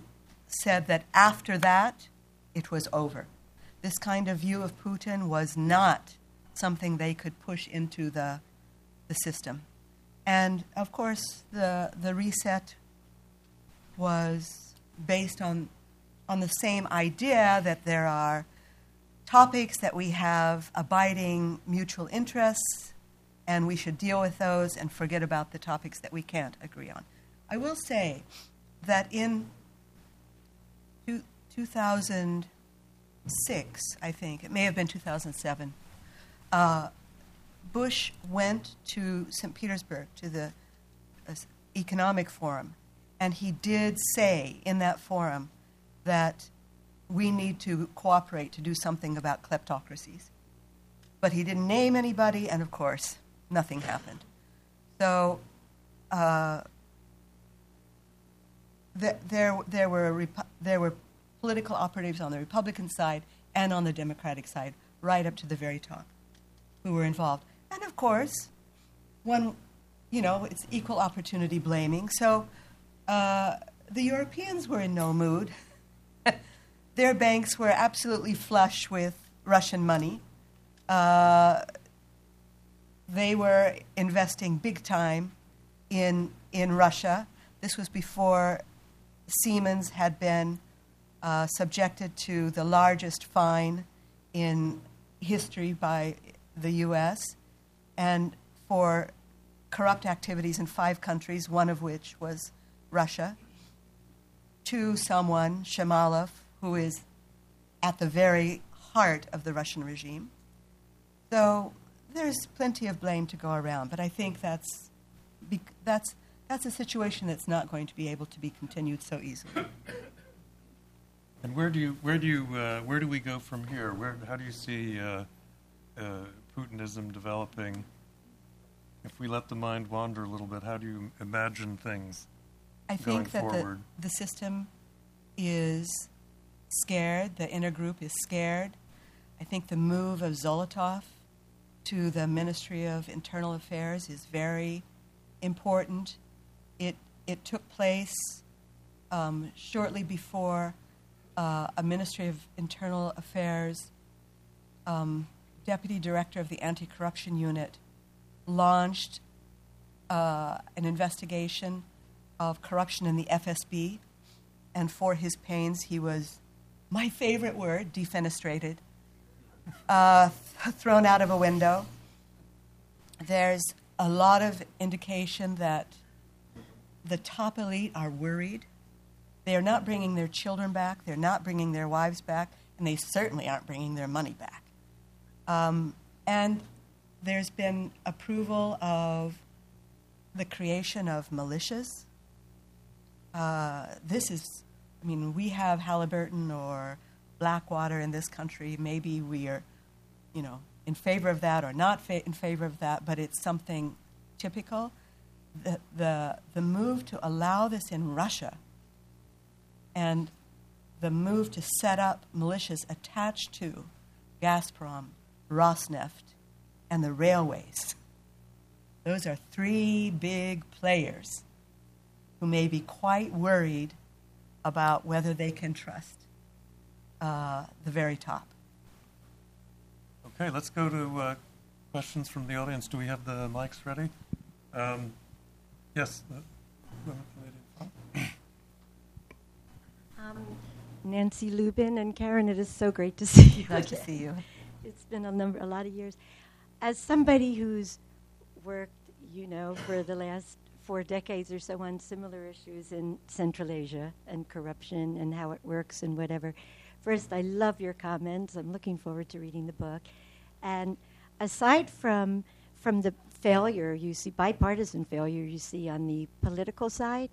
said that after that, it was over. This kind of view of Putin was not something they could push into the, the system. And, of course, the, the reset was based on, on the same idea that there are topics that we have abiding mutual interests, and we should deal with those and forget about the topics that we can't agree on. I will say that in two thousand six, I think, it may have been two thousand seven, uh, Bush went to Saint Petersburg, to the uh, Economic Forum, and he did say in that forum that we need to cooperate to do something about kleptocracies. But he didn't name anybody, and of course, nothing happened. So uh, th- there, there, were rep- there were political operatives on the Republican side and on the Democratic side, right up to the very top, who were involved. And of course, one, you know, it's equal opportunity blaming. So uh, the Europeans were in no mood. Their banks were absolutely flush with Russian money. Uh, they were investing big time in in Russia. This was before Siemens had been uh, subjected to the largest fine in history by the U S, and for corrupt activities in five countries, one of which was Russia, to someone, Shamalov, who is at the very heart of the Russian regime. So there's plenty of blame to go around, but I think that's that's that's a situation that's not going to be able to be continued so easily. And where do you where do you uh, where do we go from here? Where how do you see uh, uh, Putinism developing? If we let the mind wander a little bit, how do you imagine things I going think that forward? The, the system is scared. The inner group is scared. I think the move of Zolotov to the Ministry of Internal Affairs is very important. It it took place um, shortly before uh, a Ministry of Internal Affairs um, deputy director of the Anti-Corruption Unit launched uh, an investigation of corruption in the F S B, and for his pains he was, my favorite word, defenestrated, uh, th- thrown out of a window. There's a lot of indication that the top elite are worried. They are not bringing their children back, they're not bringing their wives back, and they certainly aren't bringing their money back. Um, and there's been approval of the creation of militias. Uh, this is... I mean, we have Halliburton or Blackwater in this country. Maybe we are, you know, in favor of that or not fa- in favor of that, but it's something typical. The, the the move to allow this in Russia and the move to set up militias attached to Gazprom, Rosneft, and the railways. Those are three big players who may be quite worried about whether they can trust uh, the very top. Okay, let's go to uh, questions from the audience. Do we have the mics ready? Um, yes. Um, Nancy Lubin and Karen, it is so great to see you. Glad to see you. It's been a number, a lot of years. As somebody who's worked, you know, for the last for decades or so on similar issues in Central Asia and corruption and how it works and whatever. First, I love your comments. I'm looking forward to reading the book. And aside from from the failure you see, bipartisan failure you see on the political side,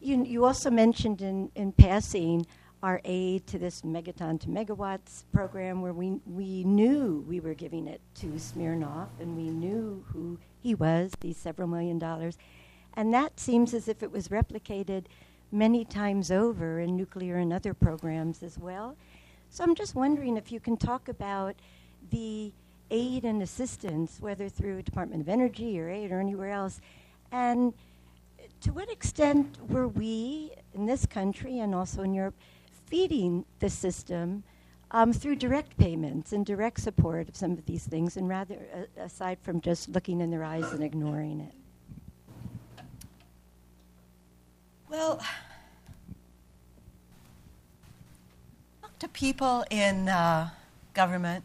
you you also mentioned in, in passing our aid to this megaton to megawatts program, where we we knew we were giving it to Smirnov, and we knew who he was, these several million dollars. And that seems as if it was replicated many times over in nuclear and other programs as well. So I'm just wondering if you can talk about the aid and assistance, whether through Department of Energy or aid or anywhere else, and to what extent were we in this country and also in Europe feeding the system um, through direct payments and direct support of some of these things, and rather uh, aside from just looking in their eyes and ignoring it? Well, talk to people in uh, government,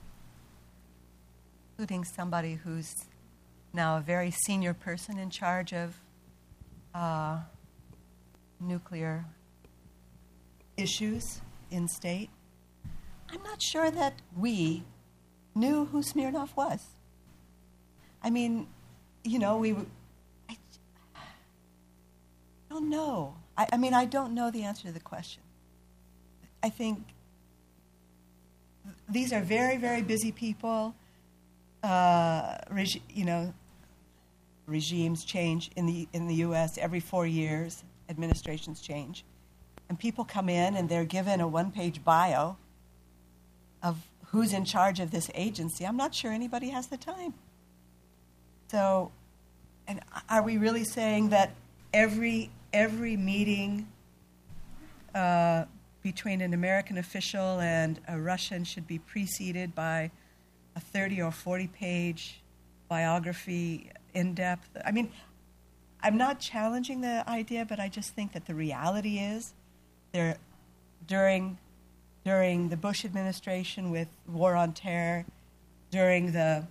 including somebody who's now a very senior person in charge of uh, nuclear issues in state. I'm not sure that we knew who Smirnov was. I mean, you know, we... W- I don't know. I, I mean, I don't know the answer to the question. I think th- these are very, very busy people. Uh, reg- you know, regimes change in the in the U S every four years. Administrations change, and people come in and they're given a one-page bio of who's in charge of this agency. I'm not sure anybody has the time. So, and are we really saying that every Every meeting uh, between an American official and a Russian should be preceded by a thirty or forty page biography in depth? I mean, I'm not challenging the idea, but I just think that the reality is there during during the Bush administration with War on Terror, during the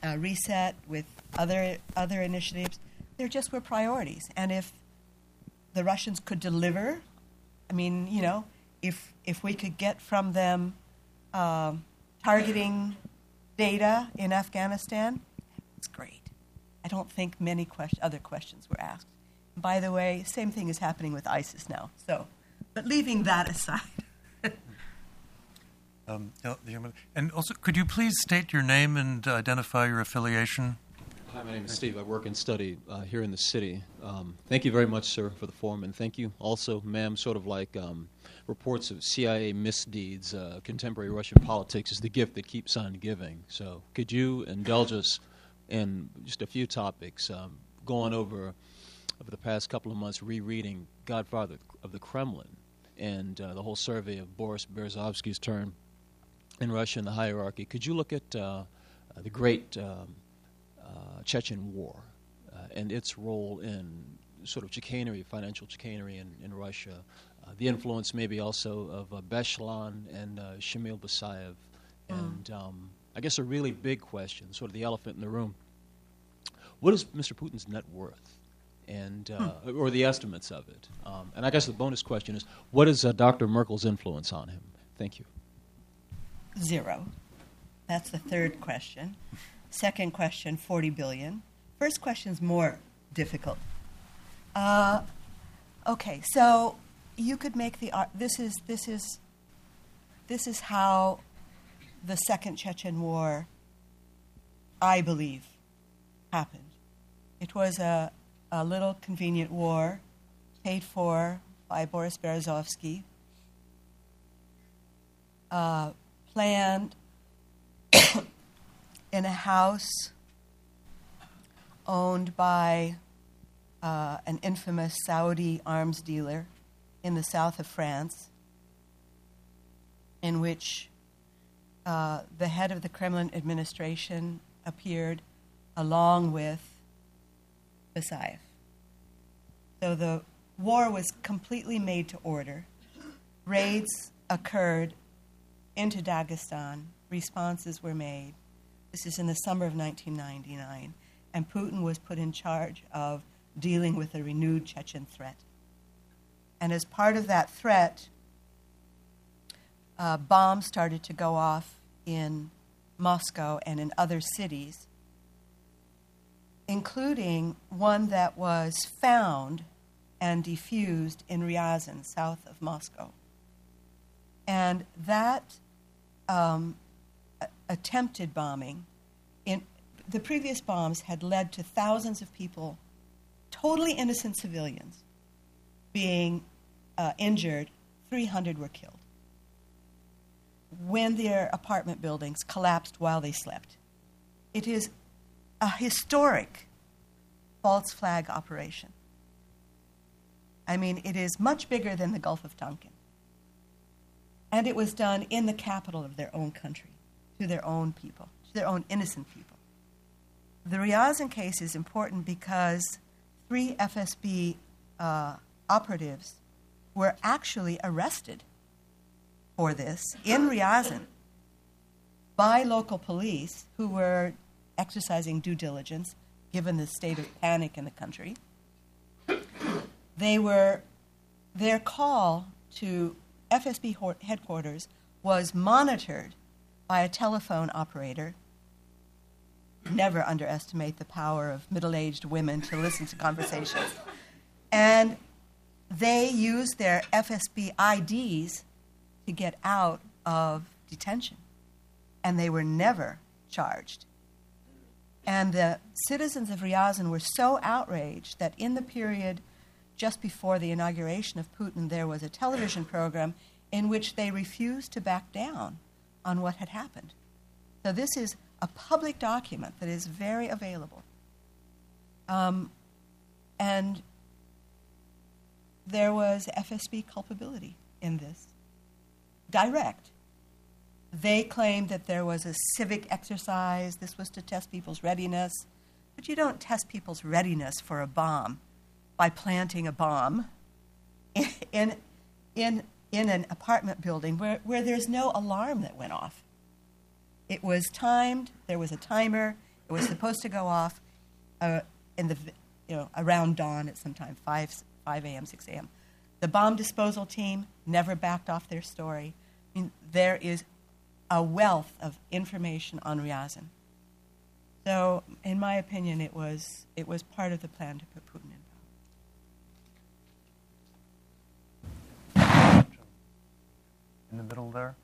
uh, reset with other other initiatives, there just were priorities, and if the Russians could deliver, I mean, you know, if if we could get from them um, targeting data in Afghanistan, it's great. I don't think many quest- other questions were asked. And by the way, same thing is happening with ISIS now. So, but leaving that aside. um, and also, could you please state your name and identify your affiliation? Hi, my name is Steve. I work and study uh, here in the city. Um, thank you very much, sir, for the forum, and thank you also, ma'am, sort of like um, reports of C I A misdeeds, uh, contemporary Russian politics is the gift that keeps on giving. So could you indulge us in just a few topics, um, going over, over the past couple of months, rereading Godfather of the Kremlin and uh, the whole survey of Boris Berezovsky's turn in Russia and the hierarchy. Could you look at uh, the great... Um, Uh, Chechen War uh, and its role in sort of chicanery, financial chicanery in, in Russia, uh, the influence maybe also of uh, Beslan and uh, Shamil Basayev, mm. and um, I guess a really big question, sort of the elephant in the room. What is Mister Putin's net worth, and uh, hmm. or the estimates of it? Um, and I guess the bonus question is, what is uh, Doctor Merkel's influence on him? Thank you. Zero. That's the third question. Second question, forty billion. First question's more difficult. Uh, okay, so you could make the ar- this is this is this is how the Second Chechen War, I believe, happened. It was a, a little convenient war paid for by Boris Berezovsky, uh, planned. in a house owned by uh, an infamous Saudi arms dealer in the south of France, in which uh, the head of the Kremlin administration appeared along with Basayev. So the war was completely made to order. Raids occurred into Dagestan. Responses were made. This is in the summer of nineteen ninety-nine, and Putin was put in charge of dealing with a renewed Chechen threat. And as part of that threat, uh, bombs started to go off in Moscow and in other cities, including one that was found and defused in Ryazan, south of Moscow. And that um, attempted bombing, in the previous bombs had led to thousands of people, totally innocent civilians, being uh, injured. three hundred were killed when their apartment buildings collapsed while they slept. It is a historic false flag operation. I mean, it is much bigger than the Gulf of Tonkin. And it was done in the capital of their own country, to their own people, to their own innocent people. The Ryazan case is important because three F S B uh, operatives were actually arrested for this in Ryazan by local police who were exercising due diligence, given the state of panic in the country. They were, their call to F S B headquarters was monitored by a telephone operator. Never underestimate the power of middle-aged women to listen to conversations. And they used their F S B I Ds to get out of detention. And they were never charged. And the citizens of Ryazan were so outraged that in the period just before the inauguration of Putin, there was a television program in which they refused to back down on what had happened. So this is a public document that is very available. Um, and there was F S B culpability in this. Direct. They claimed that there was a civic exercise. This was to test people's readiness. But you don't test people's readiness for a bomb by planting a bomb in in, in, in an apartment building where, where there's no alarm that went off. It was timed. There was a timer. It was supposed to go off uh, in the you know around dawn at some time, five a.m., six a.m. The bomb disposal team never backed off their story. I mean, there is a wealth of information on Ryazan. So, in my opinion, it was it was part of the plan to put Putin in power. In the middle there.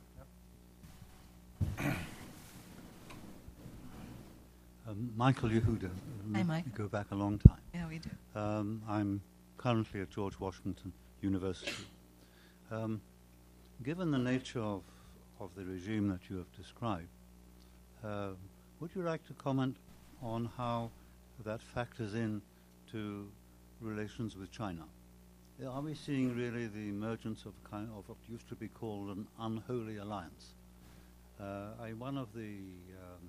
Yep. um, Michael Yehuda. Hi, Mike. We go back a long time. Yeah, we do. Um, I'm currently at George Washington University. Um, given the nature of of the regime that you have described, uh, would you like to comment on how that factors in to relations with China? Are we seeing really the emergence of a kind of what used to be called an unholy alliance? Uh, I, one of the um,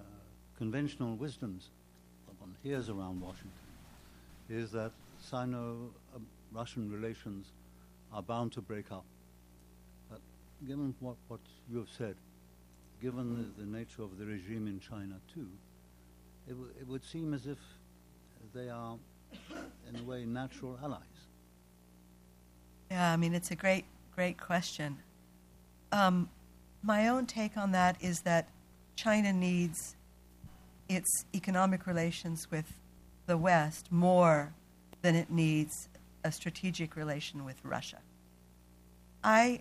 uh, conventional wisdoms that one hears around Washington is that Sino-Russian relations are bound to break up. Given what, what you have said, given the, the nature of the regime in China too, it, w- it would seem as if they are, in a way, natural allies. Yeah, I mean, it's a great, great question. Um, my own take on that is that China needs its economic relations with the West more than it needs a strategic relation with Russia. I...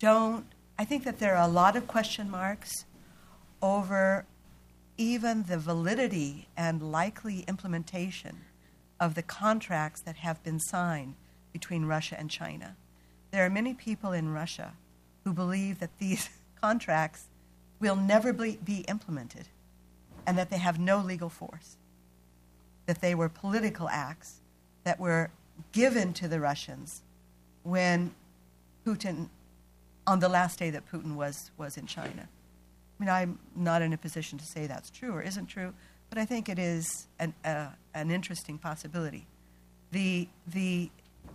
Don't, I think that there are a lot of question marks over even the validity and likely implementation of the contracts that have been signed between Russia and China. There are many people in Russia who believe that these contracts will never be, be implemented and that they have no legal force, that they were political acts that were given to the Russians when Putin... on the last day that Putin was was in China. I mean, I'm not in a position to say that's true or isn't true, but I think it is an uh, an interesting possibility. The the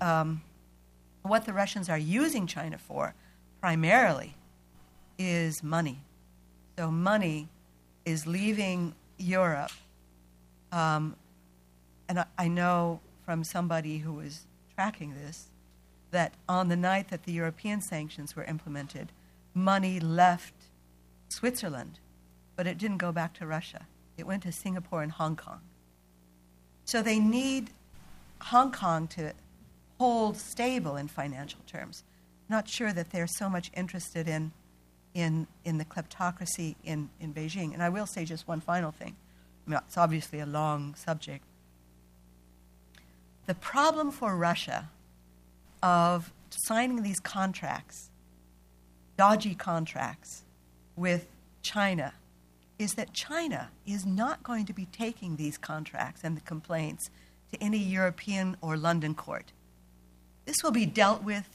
um, what the Russians are using China for primarily is money. So money is leaving Europe, um, and I, I know from somebody who was tracking this that on the night that the European sanctions were implemented, money left Switzerland, but it didn't go back to Russia. It went to Singapore and Hong Kong. So they need Hong Kong to hold stable in financial terms. not sure that they're so much interested in in in the kleptocracy in, in Beijing. And I will say just one final thing. I mean, it's obviously a long subject. The problem for Russia of signing these contracts, dodgy contracts, with China is that China is not going to be taking these contracts and the complaints to any European or London court. This will be dealt with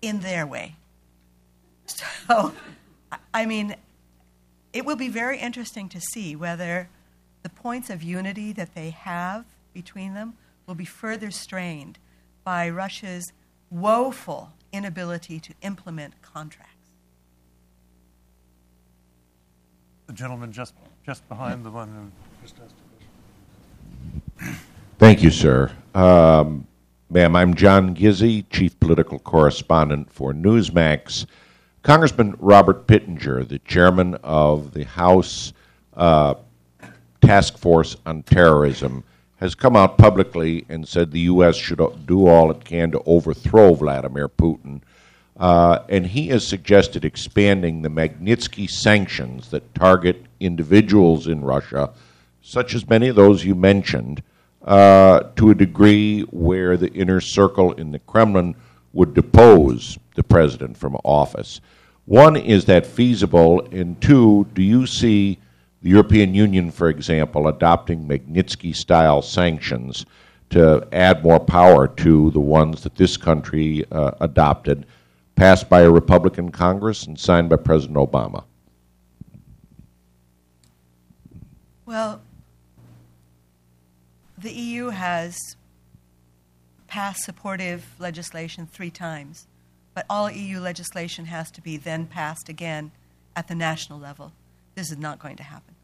in their way. So, I mean, it will be very interesting to see whether the points of unity that they have between them will be further strained by Russia's woeful inability to implement contracts. The gentleman just, just behind the one who just asked a question. Thank you, sir. Um, ma'am, I'm John Gizzi, Chief Political Correspondent for Newsmax. Congressman Robert Pittenger, the chairman of the House uh, Task Force on Terrorism, has come out publicly and said the U S should do all it can to overthrow Vladimir Putin. Uh, and he has suggested expanding the Magnitsky sanctions that target individuals in Russia, such as many of those you mentioned, uh, to a degree where the inner circle in the Kremlin would depose the president from office. One, is that feasible? And two, do you see the European Union, for example, adopting Magnitsky-style sanctions to add more power to the ones that this country uh, adopted, passed by a Republican Congress and signed by President Obama? Well, the E U has passed supportive legislation three times, but all E U legislation has to be then passed again at the national level. This is not going to happen.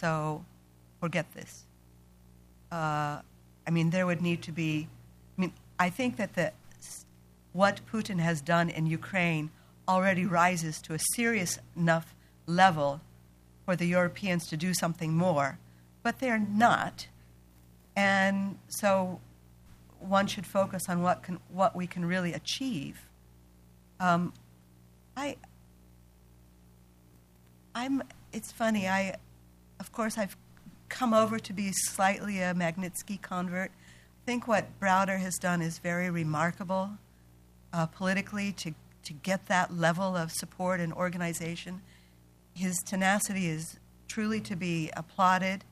So forget this. Uh, I mean, there would need to be... I mean, I think that the what Putin has done in Ukraine already rises to a serious enough level for the Europeans to do something more, but they're not. And so one should focus on what can, what we can really achieve. Um, I... I'm, it's funny, I, of course, I've come over to be slightly a Magnitsky convert. I think what Browder has done is very remarkable uh, politically to, to get that level of support and organization. His tenacity is truly to be applauded.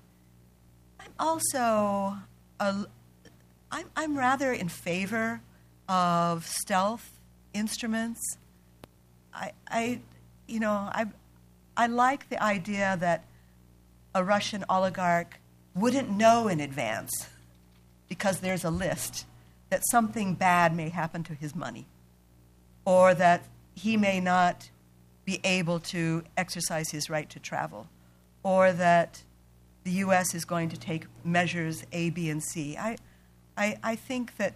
I'm also, a, I'm, I'm rather in favor of stealth instruments. I, I you know, I I like the idea that a Russian oligarch wouldn't know in advance because there's a list that something bad may happen to his money or that he may not be able to exercise his right to travel or that the U S is going to take measures A, B, and C. I, I, I think that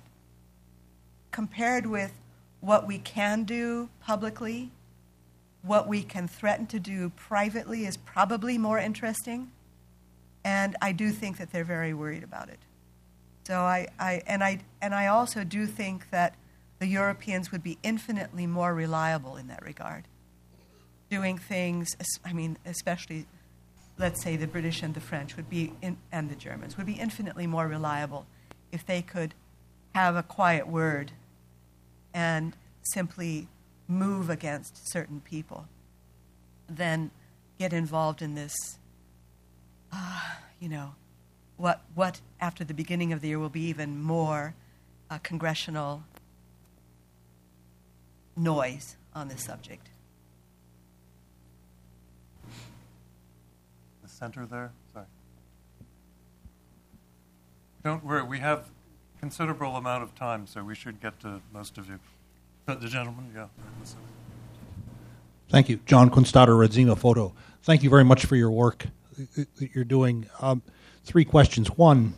compared with what we can do publicly, what we can threaten to do privately is probably more interesting, and I do think that they're very worried about it. So I, I and I and I also do think that the Europeans would be infinitely more reliable in that regard, doing things. I mean, especially, let's say the British and the French would be, in, and the Germans would be infinitely more reliable if they could have a quiet word and simply move against certain people, then get involved in this, uh, you know, what what after the beginning of the year will be even more uh, congressional noise on this subject. The center there? Sorry. Don't worry, we have considerable amount of time, so we should get to most of you. The gentleman, yeah. Thank you. John Kunstadter, Redzima Photo. Thank you very much for your work that you're doing. Um, three questions. One,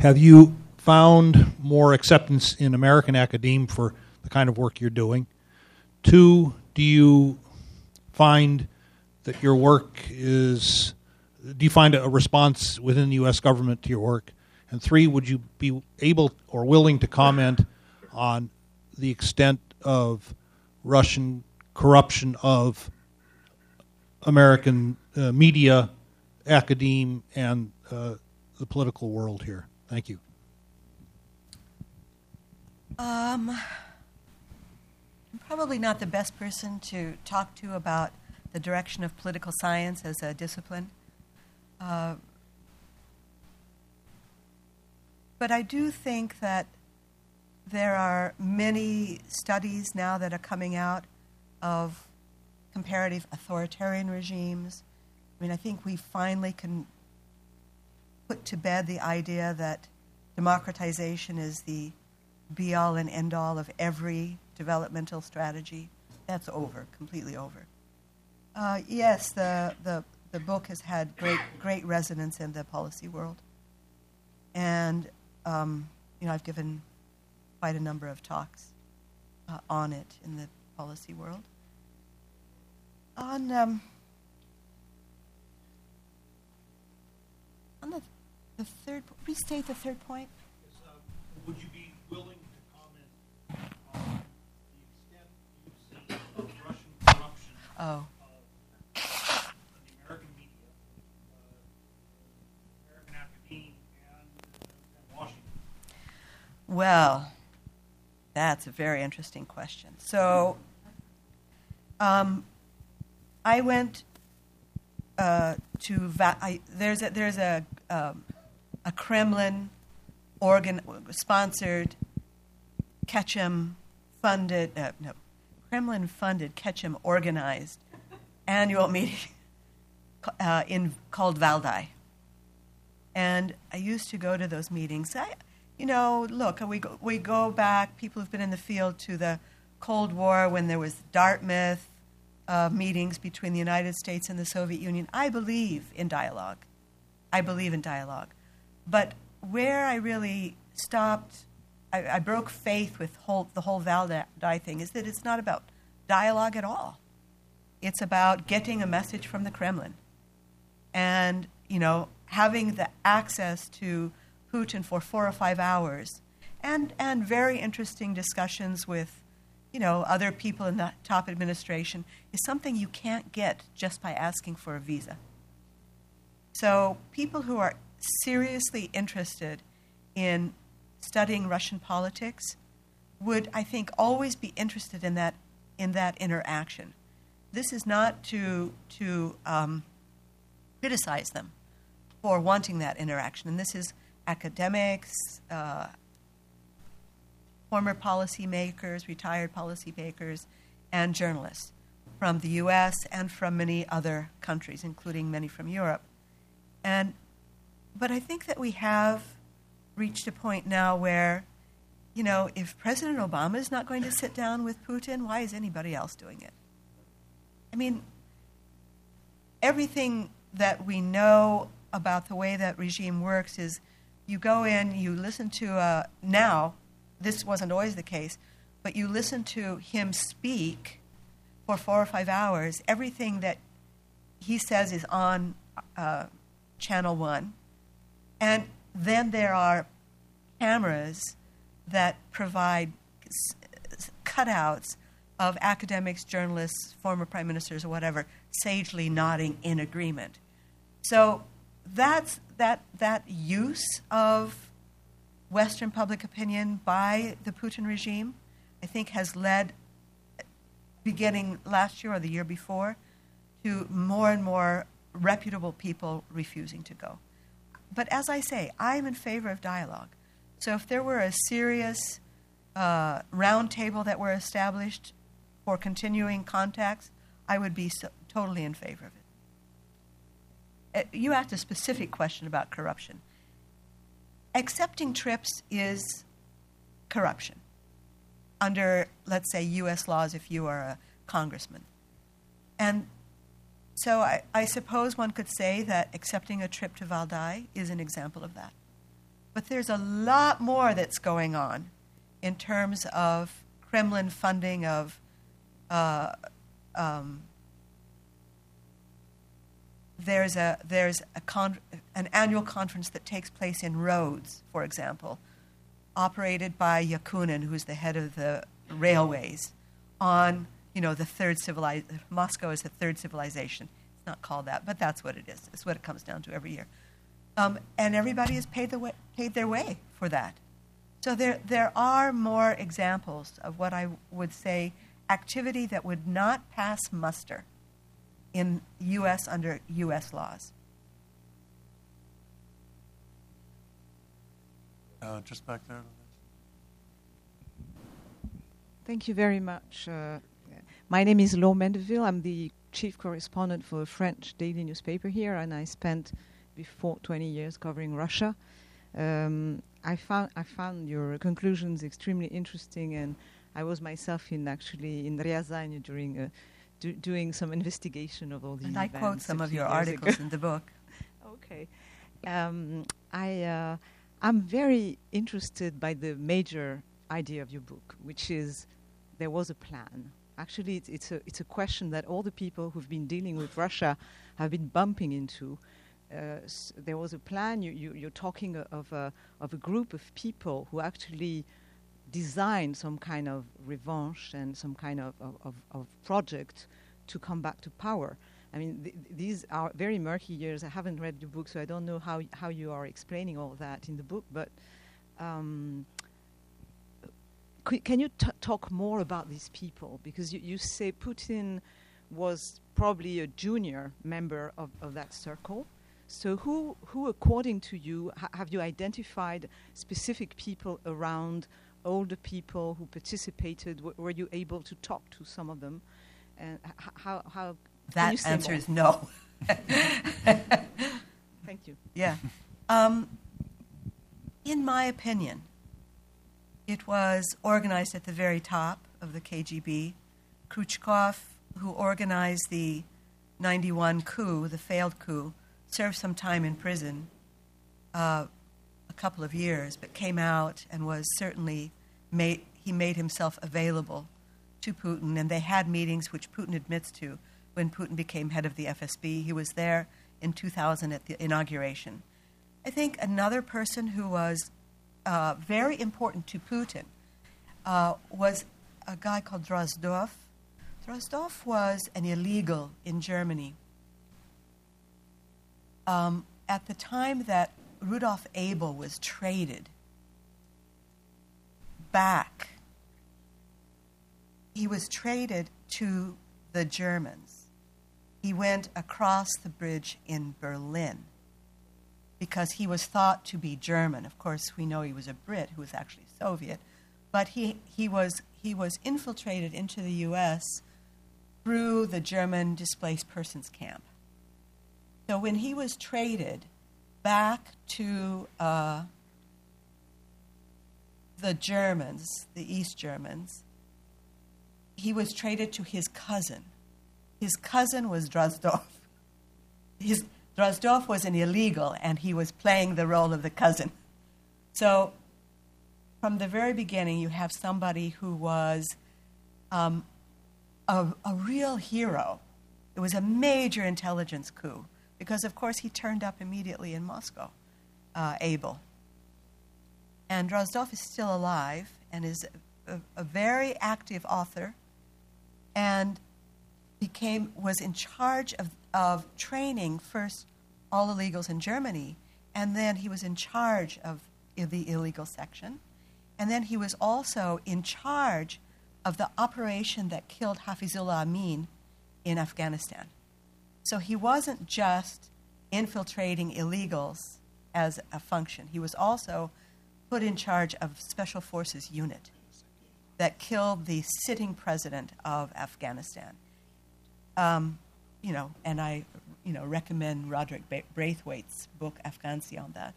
have you found more acceptance in American academe for the kind of work you're doing? Two, do you find that your work is, do you find a response within the U S government to your work? And three, would you be able or willing to comment on the extent of Russian corruption of American uh, media, academe, and uh, the political world here? Thank you. Um, I'm probably not the best person to talk to about the direction of political science as a discipline. Uh, but I do think that there are many studies now that are coming out of comparative authoritarian regimes. I mean, I think we finally can put to bed the idea that democratization is the be-all and end-all of every developmental strategy. That's over, completely over. Uh, yes, the, the the book has had great great resonance in the policy world, and um, you know I've given quite a number of talks uh, on it in the policy world. On um, on the the third, restate the third point. Yes, uh, would you be willing to comment on the extent you've seen of Russian corruption oh. of the American media, uh, American academe, and, and Washington? Well, that's a very interesting question. So um, I went uh, to va- – I, there's a, there's a, um, a Kremlin – Organ sponsored, Ketchum funded, uh, no, Kremlin funded, Ketchum organized annual meeting uh, in called Valdai. And I used to go to those meetings. I, you know, look, we go, we go back, people who've been in the field, to the Cold War when there was Dartmouth uh, meetings between the United States and the Soviet Union. I believe in dialogue. I believe in dialogue. But where I really stopped, I, I broke faith with whole, the whole Valdai thing, is that it's not about dialogue at all. It's about getting a message from the Kremlin and, you know, having the access to Putin for four or five hours and, and very interesting discussions with, you know, other people in the top administration is something you can't get just by asking for a visa. So people who are seriously interested in studying Russian politics would, I think, always be interested in that in that interaction. This is not to to um, criticize them for wanting that interaction. And this is academics, uh, former policymakers, retired policymakers, and journalists from the U S and from many other countries, including many from Europe. And But I think that we have reached a point now where, you know, if President Obama is not going to sit down with Putin, why is anybody else doing it? I mean, everything that we know about the way that regime works is you go in, you listen to, uh, now, this wasn't always the case, but you listen to him speak for four or five hours. Everything that he says is on uh, Channel One. And then there are cameras that provide cutouts of academics, journalists, former prime ministers, or whatever, sagely nodding in agreement. So that's that that use of Western public opinion by the Putin regime, I think, has led, beginning last year or the year before, to more and more reputable people refusing to go. But as I say, I'm in favor of dialogue. So if there were a serious uh, round table that were established for continuing contacts, I would be so, totally in favor of it. Uh, you asked a specific question about corruption. Accepting trips is corruption under, let's say, U S laws if you are a congressman. And so I, I suppose one could say that accepting a trip to Valdai is an example of that. But there's a lot more that's going on in terms of Kremlin funding of uh, um, there's a there's a con- an annual conference that takes place in Rhodes, for example, operated by Yakunin, who's the head of the railways on, you know, the third civilization. Moscow is the third civilization. It's not called that, but that's what it is. It's what it comes down to every year. Um, and everybody has paid the way, paid their way for that. So there there are more examples of what I would say activity that would not pass muster in U S under U S laws. Uh, just back there. Thank you very much. Uh, my name is Laure Mendeville. I'm the chief correspondent for a French daily newspaper here, and I spent before twenty years covering Russia. Um, I found I found your conclusions extremely interesting, and I was myself in actually in Ryazan during uh, do, doing some investigation of all these. And I quote some of your articles in the book. Okay, um, I. Uh, I'm very interested by the major idea of your book, which is there was a plan. Actually, it's, it's, a, it's a question that all the people who've been dealing with Russia have been bumping into. Uh, s- there was a plan. You, you, you're talking uh, of, a, of a group of people who actually designed some kind of revanche and some kind of, of, of, of project to come back to power. I mean, th- these are very murky years. I haven't read the book, so I don't know how y- how you are explaining all that in the book. But um, c- can you t- talk more about these people? Because you, you say Putin was probably a junior member of, of that circle. So who, who, according to you, ha- have you identified specific people around, older people who participated? W- were you able to talk to some of them? And h- how how... That answer is no. Thank you. Yeah. Um, in my opinion, it was organized at the very top of the K G B. Khrushchev, who organized the ninety-one coup, the failed coup, served some time in prison, uh, a couple of years, but came out and was certainly made, he made himself available to Putin, and they had meetings which Putin admits to. When Putin became head of the F S B, he was there in two thousand at the inauguration. I think another person who was uh, very important to Putin uh, was a guy called Drasdorff. Drasdorff was an illegal in Germany. Um, at the time that Rudolf Abel was traded back, he was traded to the Germans. He went across the bridge in Berlin because he was thought to be German. Of course, we know he was a Brit who was actually Soviet, but he, he was he was infiltrated into the U S through the German displaced persons camp. So when he was traded back to uh, the Germans, the East Germans, he was traded to his cousin. His cousin was Drozdov. His Drozdov was an illegal, and he was playing the role of the cousin. So from the very beginning, you have somebody who was um, a, a real hero. It was a major intelligence coup because, of course, he turned up immediately in Moscow, uh, Abel. And Drozdov is still alive and is a, a very active author, and became was in charge of, of training first all illegals in Germany, and then he was in charge of the illegal section, and then he was also in charge of the operation that killed Hafizullah Amin in Afghanistan. So he wasn't just infiltrating illegals as a function. He was also put in charge of Special Forces Unit that killed the sitting president of Afghanistan. Um, you know, and I, you know, recommend Roderick Braithwaite's book Afghanistan on that.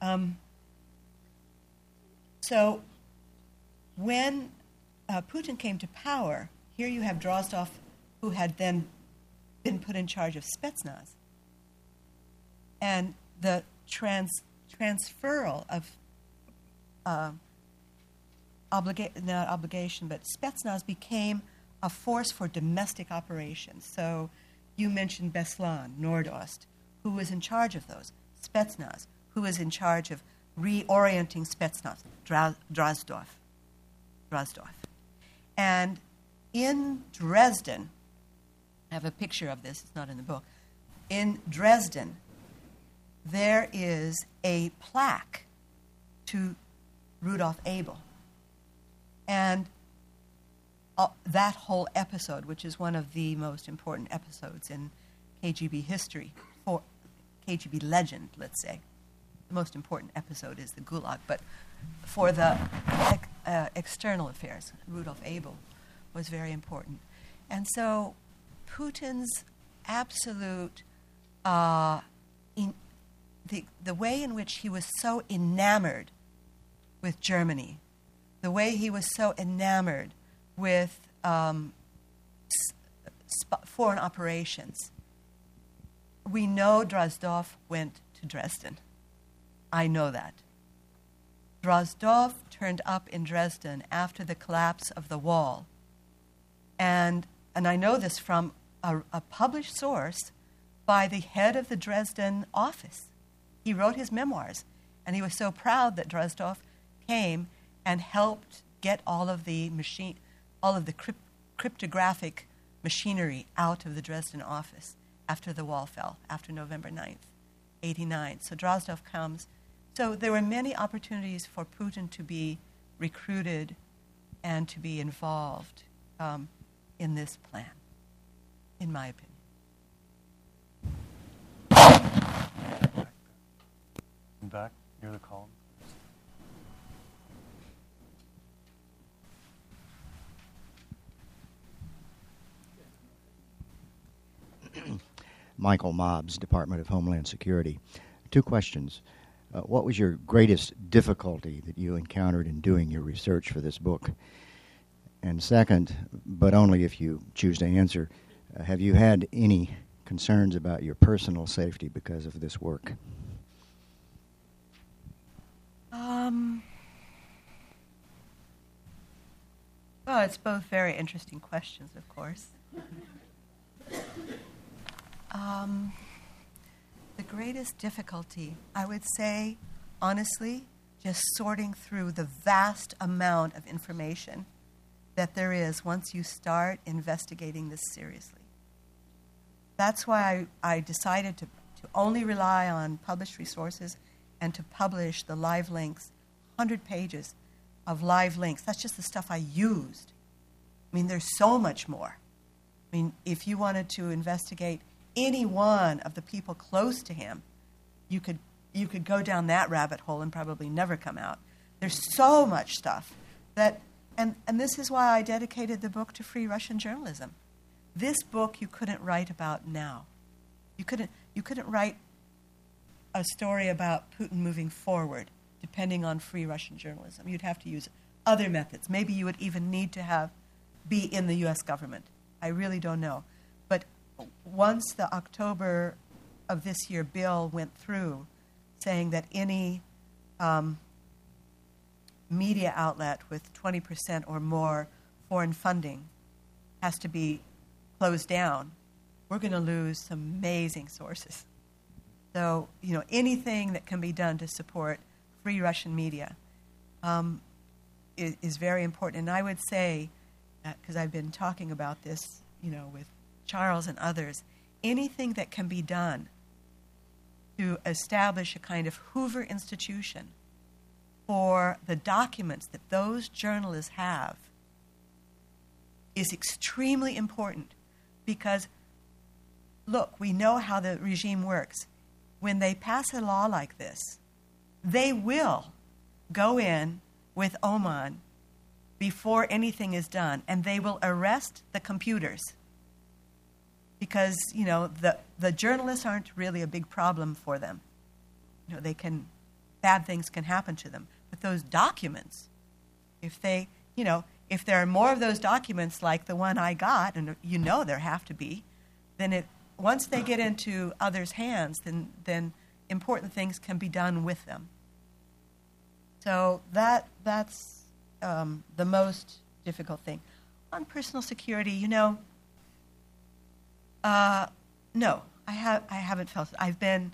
Um, so, when uh, Putin came to power, here you have Drozdov, who had then been put in charge of Spetsnaz, and the trans transferal of uh, obliga- not obligation, but Spetsnaz became a force for domestic operations. So you mentioned Beslan, Nordost, who was in charge of those. Spetsnaz, who was in charge of reorienting Spetsnaz, Drozdov. Drozdov. And in Dresden, I have a picture of this, it's not in the book. In Dresden, there is a plaque to Rudolf Abel. And uh, that whole episode, which is one of the most important episodes in K G B history, or K G B legend, let's say. The most important episode is the Gulag, but for the ex- uh, external affairs, Rudolf Abel was very important. And so Putin's absolute, uh, in the, the way in which he was so enamored with Germany, the way he was so enamored with um, sp- foreign operations. We know Drasdorff went to Dresden. I know that. Drozdov turned up in Dresden after the collapse of the wall. And and I know this from a, a published source by the head of the Dresden office. He wrote his memoirs, and he was so proud that Drozdov came and helped get all of the machine, all of the crypt, cryptographic machinery out of the Dresden office after the wall fell, after November ninth, eighty-nine. So Drozdov comes. So there were many opportunities for Putin to be recruited and to be involved um, in this plan, in my opinion. Back near the column. Michael Mobbs, Department of Homeland Security. Two questions. Uh, what was your greatest difficulty that you encountered in doing your research for this book? And second, but only if you choose to answer, uh, have you had any concerns about your personal safety because of this work? Um, well, it's both very interesting questions, of course. Um, the greatest difficulty, I would say, honestly, just sorting through the vast amount of information that there is once you start investigating this seriously. That's why I, I decided to, to only rely on published resources and to publish the live links, one hundred pages of live links. That's just the stuff I used. I mean, there's so much more. I mean, if you wanted to investigate any one of the people close to him, you could you could go down that rabbit hole and probably never come out. There's so much stuff that, and, and this is why I dedicated the book to free Russian journalism. This book you couldn't write about now. You couldn't you couldn't write a story about Putin moving forward depending on free Russian journalism. You'd have to use other methods. Maybe you would even need to have be in the U S government. I really don't know. Once the October of this year bill went through saying that any um, media outlet with twenty percent or more foreign funding has to be closed down, we're going to lose some amazing sources. So, you know, anything that can be done to support free Russian media um, is, is very important. And I would say, because I've been talking about this, you know, with Charles and others, anything that can be done to establish a kind of Hoover institution for the documents that those journalists have is extremely important because, look, we know how the regime works. When they pass a law like this, they will go in with Oman before anything is done, and they will arrest the computers. Because, you know, the, the journalists aren't really a big problem for them. You know, they can, bad things can happen to them. But those documents, if they, you know, if there are more of those documents like the one I got, and you know there have to be, then it once they get into others' hands, then then important things can be done with them. So that that's um, the most difficult thing. On personal security, you know, Uh, no, I have I haven't felt it. I've been,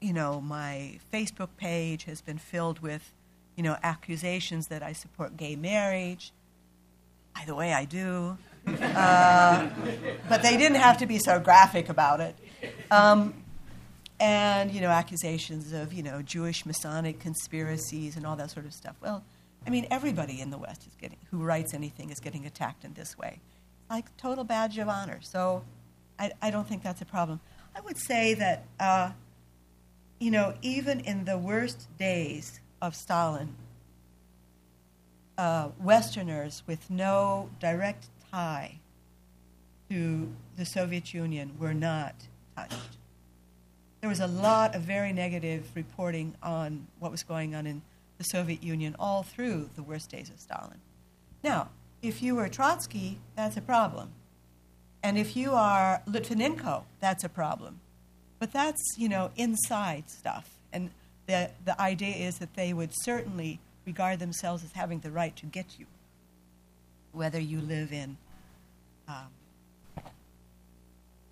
you know, my Facebook page has been filled with, you know, accusations that I support gay marriage. Either way, I do. Uh, but they didn't have to be so graphic about it. Um, and, you know, accusations of, you know, Jewish Masonic conspiracies and all that sort of stuff. Well, I mean, everybody in the West is getting, who writes anything is getting attacked in this way. Like, total badge of honor. So I, I don't think that's a problem. I would say that, uh, you know, even in the worst days of Stalin, uh, Westerners with no direct tie to the Soviet Union were not touched. There was a lot of very negative reporting on what was going on in the Soviet Union all through the worst days of Stalin. Now, if you were Trotsky, that's a problem. And if you are Litvinenko, that's a problem. But that's, you know, inside stuff. And the the idea is that they would certainly regard themselves as having the right to get you, whether you live in um,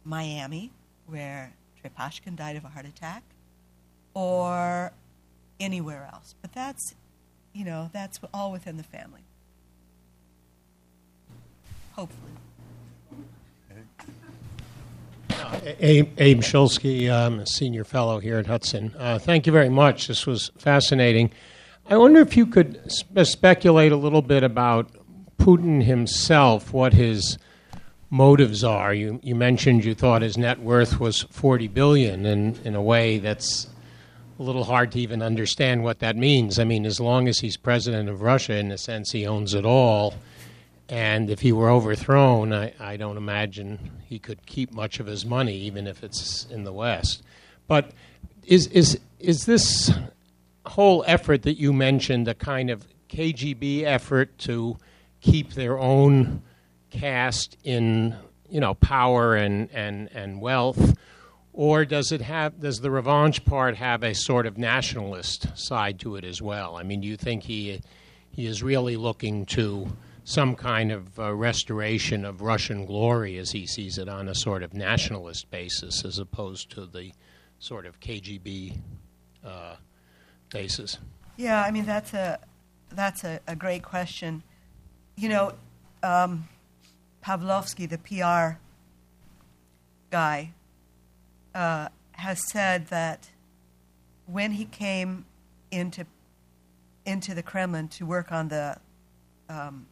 Miami, where Trepashkin died of a heart attack, or anywhere else. But that's, you know, that's all within the family. Hopefully. Abe, Abe Shulsky, um, a senior fellow here at Hudson. Uh, thank you very much. This was fascinating. I wonder if you could sp- speculate a little bit about Putin himself, what his motives are. You, you mentioned you thought his net worth was forty billion dollars, and in a way that's a little hard to even understand what that means. I mean, as long as he's president of Russia, in a sense, he owns it all. And if he were overthrown, I, I don't imagine he could keep much of his money, even if it's in the West. But is is is this whole effort that you mentioned a kind of K G B effort to keep their own caste in, you know, power and, and, and wealth, or does it have does the revanche part have a sort of nationalist side to it as well? I mean, do you think he he is really looking to some kind of uh, restoration of Russian glory, as he sees it, on a sort of nationalist basis, as opposed to the sort of K G B uh, basis? Yeah, I mean that's a that's a, a great question. You know, um, Pavlovsky, the P R guy, uh, has said that when he came into into the Kremlin to work on the Um,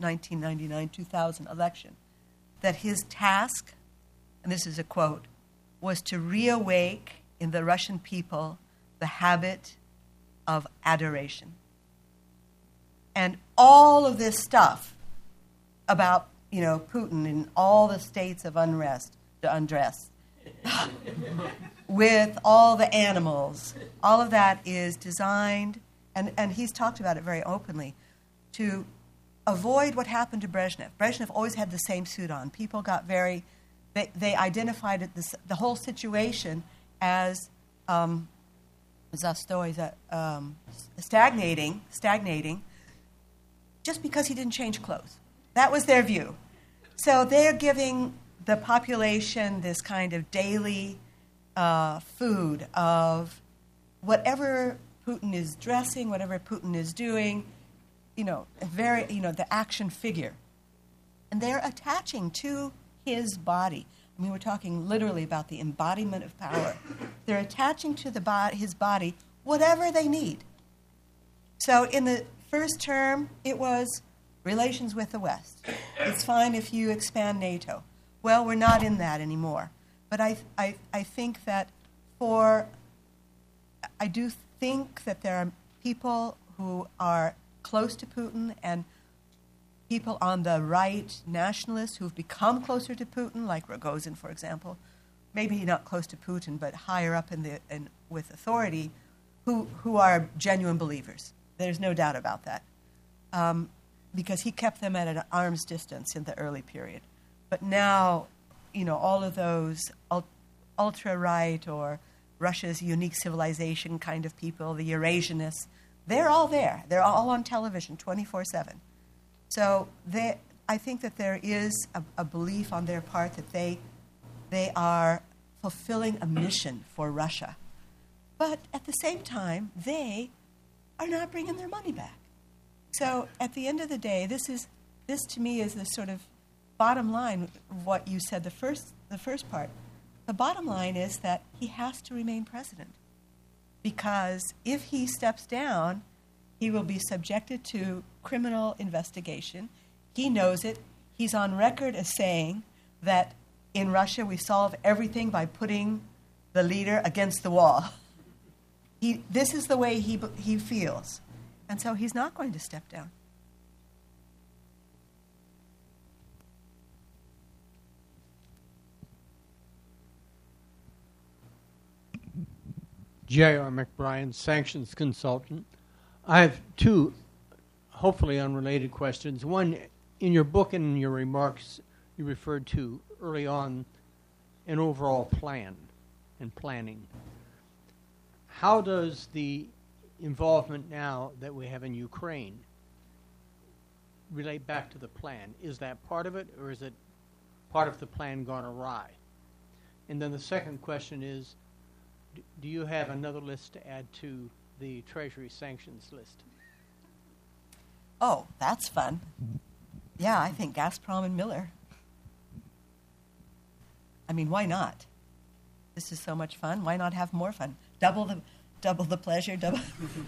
nineteen ninety-nine two thousand election, that his task, and this is a quote, was to reawake in the Russian people the habit of adoration. And all of this stuff about, you know, Putin in all the states of unrest, to undress, with all the animals, all of that is designed, and, and he's talked about it very openly, to avoid what happened to Brezhnev. Brezhnev always had the same suit on. People got very, they, they identified this, the whole situation as um, um, stagnating, stagnating, just because he didn't change clothes. That was their view. So they're giving the population this kind of daily uh, food of whatever Putin is dressing, whatever Putin is doing, you know, very, you know, the action figure. And they're attaching to his body. I mean, we're talking literally about the embodiment of power. They're attaching to the bo- his body whatever they need. So in the first term, it was relations with the West. It's fine if you expand NATO. Well, we're not in that anymore. But I, I, I think that for, I do think that there are people who are close to Putin and people on the right, nationalists who've become closer to Putin, like Rogozin, for example, maybe not close to Putin, but higher up in the in, with authority, who who are genuine believers. There's no doubt about that, um, because he kept them at an arm's distance in the early period. But now, you know, all of those ultra right or Russia's unique civilization kind of people, the Eurasianists, they're all there. They're all on television twenty-four seven. So they, I think that there is a, a belief on their part that they they are fulfilling a mission for Russia. But at the same time, they are not bringing their money back. So at the end of the day, this is this to me is the sort of bottom line of what you said, the first, the first part. The bottom line is that he has to remain president, because if he steps down, he will be subjected to criminal investigation. He knows it. He's on record as saying that in Russia we solve everything by putting the leader against the wall. He, this is the way he he feels. And so he's not going to step down. J R. McBride, sanctions consultant. I have two hopefully unrelated questions. One, in your book and in your remarks, you referred to early on an overall plan and planning. How does the involvement now that we have in Ukraine relate back to the plan? Is that part of it, or is it part of the plan gone awry? And then the second question is, do you have another list to add to the Treasury sanctions list? Oh, that's fun. Yeah, I think Gazprom and Miller. I mean, why not? This is so much fun. Why not have more fun? Double the double the pleasure, double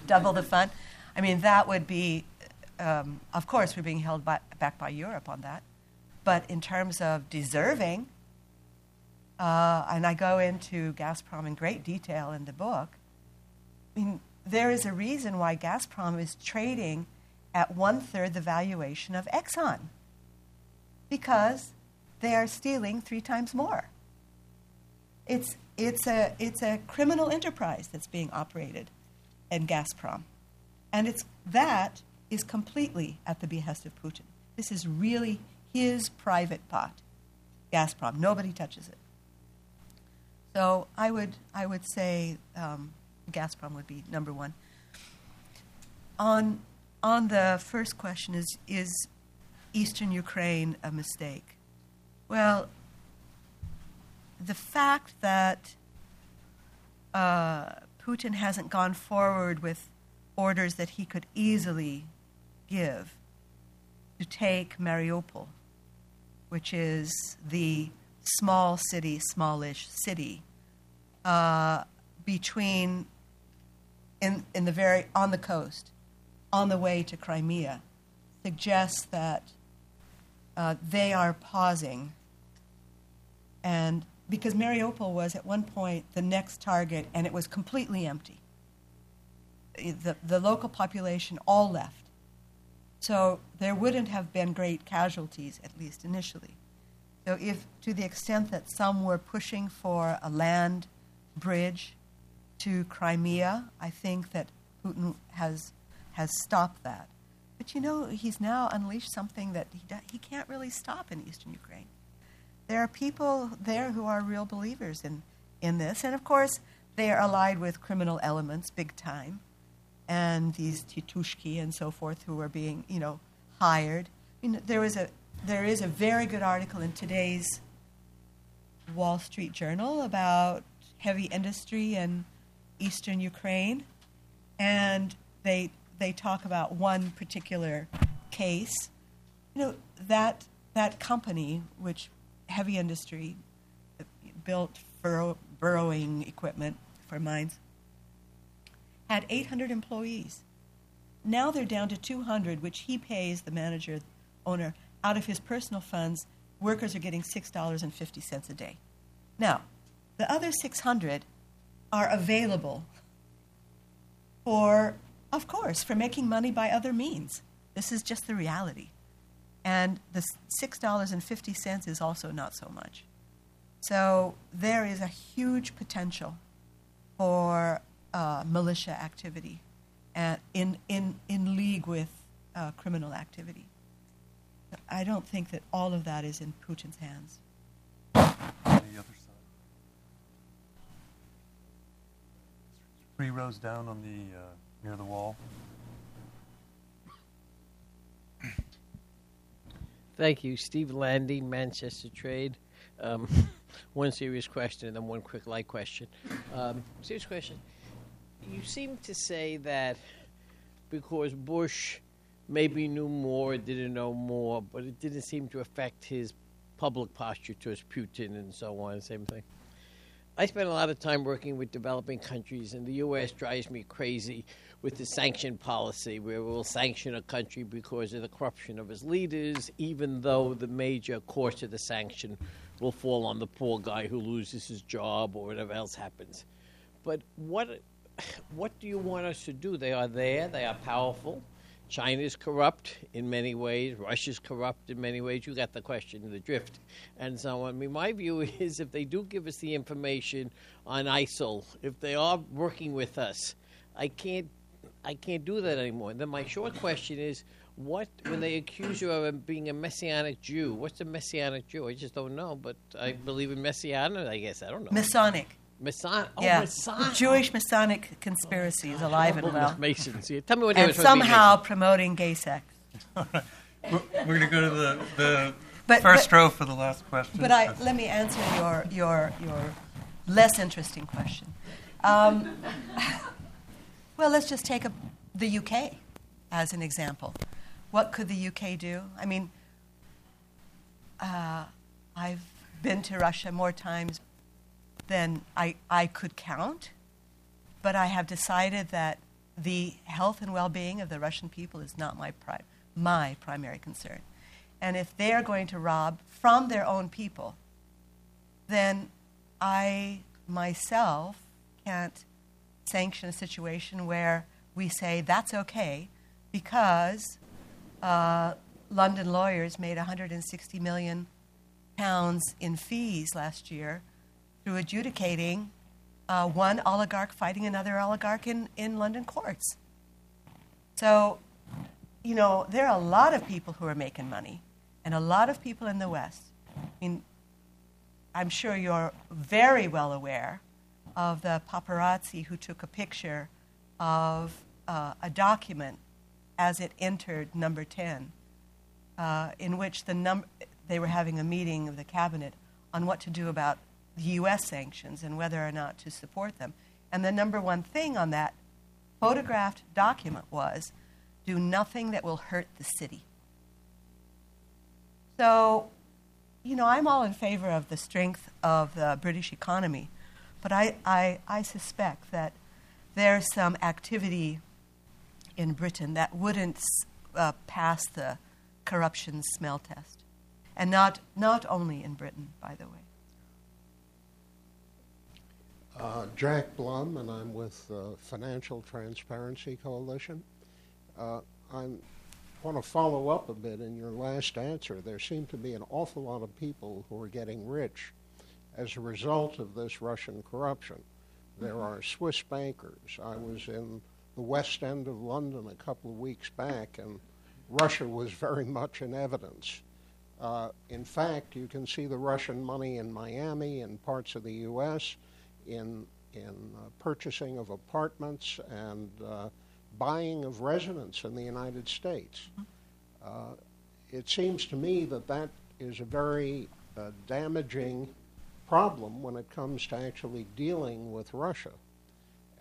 double the fun. I mean, that would be, um, of course, we're being held by, back by Europe on that. But in terms of deserving, uh, and I go into Gazprom in great detail in the book, I mean, there is a reason why Gazprom is trading at one-third the valuation of Exxon, because they are stealing three times more. It's it's a it's a criminal enterprise that's being operated in Gazprom, and it's that is completely at the behest of Putin. This is really his private pot, Gazprom. Nobody touches it. So I would I would say um, Gazprom would be number one. On on the first question is is Eastern Ukraine a mistake? Well, the fact that uh, Putin hasn't gone forward with orders that he could easily give to take Mariupol, which is the small city, smallish city, uh, between in in the very on the coast, on the way to Crimea, suggests that uh, they are pausing. And because Mariupol was at one point the next target, and it was completely empty. The, the local population all left. So there wouldn't have been great casualties, at least initially. So if, to the extent that some were pushing for a land bridge to Crimea, I think that Putin has has stopped that. But, you know, he's now unleashed something that he he can't really stop in Eastern Ukraine. There are people there who are real believers in, in this. And, of course, they are allied with criminal elements big time, and these Titushki and so forth who are being, you know, hired. You know, there is a, there is a very good article in today's Wall Street Journal about heavy industry in Eastern Ukraine. And they they talk about one particular case. You know, that that company, which... heavy industry, uh, built furrow, burrowing equipment for mines, had eight hundred employees. Now they're down to two hundred, which he pays, the manager, owner, out of his personal funds. Workers are getting six dollars and fifty cents a day. Now, the other six hundred are available for, of course, for making money by other means. This is just the reality. And the six dollars and fifty cents is also not so much. So there is a huge potential for uh, militia activity and in, in, in league with uh, criminal activity. But I don't think that all of that is in Putin's hands. The other side. Three rows down on the uh, near the wall. Thank you. Steve Landy, Manchester Trade. Um, one serious question and then one quick light question. Um, serious question. You seem to say that because Bush maybe knew more, didn't know more, but it didn't seem to affect his public posture towards Putin and so on, same thing. I spend a lot of time working with developing countries, and the U S drives me crazy with the sanction policy, where we'll sanction a country because of the corruption of its leaders, even though the major course of the sanction will fall on the poor guy who loses his job or whatever else happens. But what, what do you want us to do? They are there. They are powerful. China's corrupt in many ways. Russia's corrupt in many ways. You got the question, the drift, and so on. I mean, my view is if they do give us the information on I S I L, if they are working with us, I can't, I can't do that anymore. And then my short question is, what, when they accuse you of being a Messianic Jew, what's a Messianic Jew? I just don't know, but I believe in Messianic, I guess. I don't know. Masonic. Mason- oh, yeah. Masonic. The Jewish Masonic conspiracy oh, is alive and well. Masons. Tell me what and somehow promoting gay sex. All right. We're, we're going to go to the, the but, first but, row for the last question. But I, let me answer your your your less interesting question. Um, well, let's just take a, the U K as an example. What could the U K do? I mean, uh, I've been to Russia more times than I, I could count, but I have decided that the health and well-being of the Russian people is not my pri- my primary concern. And if they are going to rob from their own people, then I myself can't sanction a situation where we say that's okay because uh, London lawyers made one hundred sixty million pounds in fees last year through adjudicating uh, one oligarch fighting another oligarch in, in London courts. So, you know, there are a lot of people who are making money and a lot of people in the West. I mean, I'm sure you're very well aware of the paparazzi who took a picture of uh, a document as it entered number ten, uh, in which the num- they were having a meeting of the cabinet on what to do about U S sanctions and whether or not to support them. And the number one thing on that photographed document was, do nothing that will hurt the city. So, you know, I'm all in favor of the strength of the British economy, but I, I, I suspect that there's some activity in Britain that wouldn't uh, pass the corruption smell test. And not, not only in Britain, by the way. Uh, Jack Blum, and I'm with the Financial Transparency Coalition. Uh, I want to follow up a bit in your last answer. There seem to be an awful lot of people who are getting rich as a result of this Russian corruption. There are Swiss bankers. I was in the West End of London a couple of weeks back, and Russia was very much in evidence. Uh, in fact, you can see the Russian money in Miami and parts of the U S, in in uh, purchasing of apartments and uh, buying of residents in the United States. Uh, it seems to me that that is a very uh, damaging problem when it comes to actually dealing with Russia.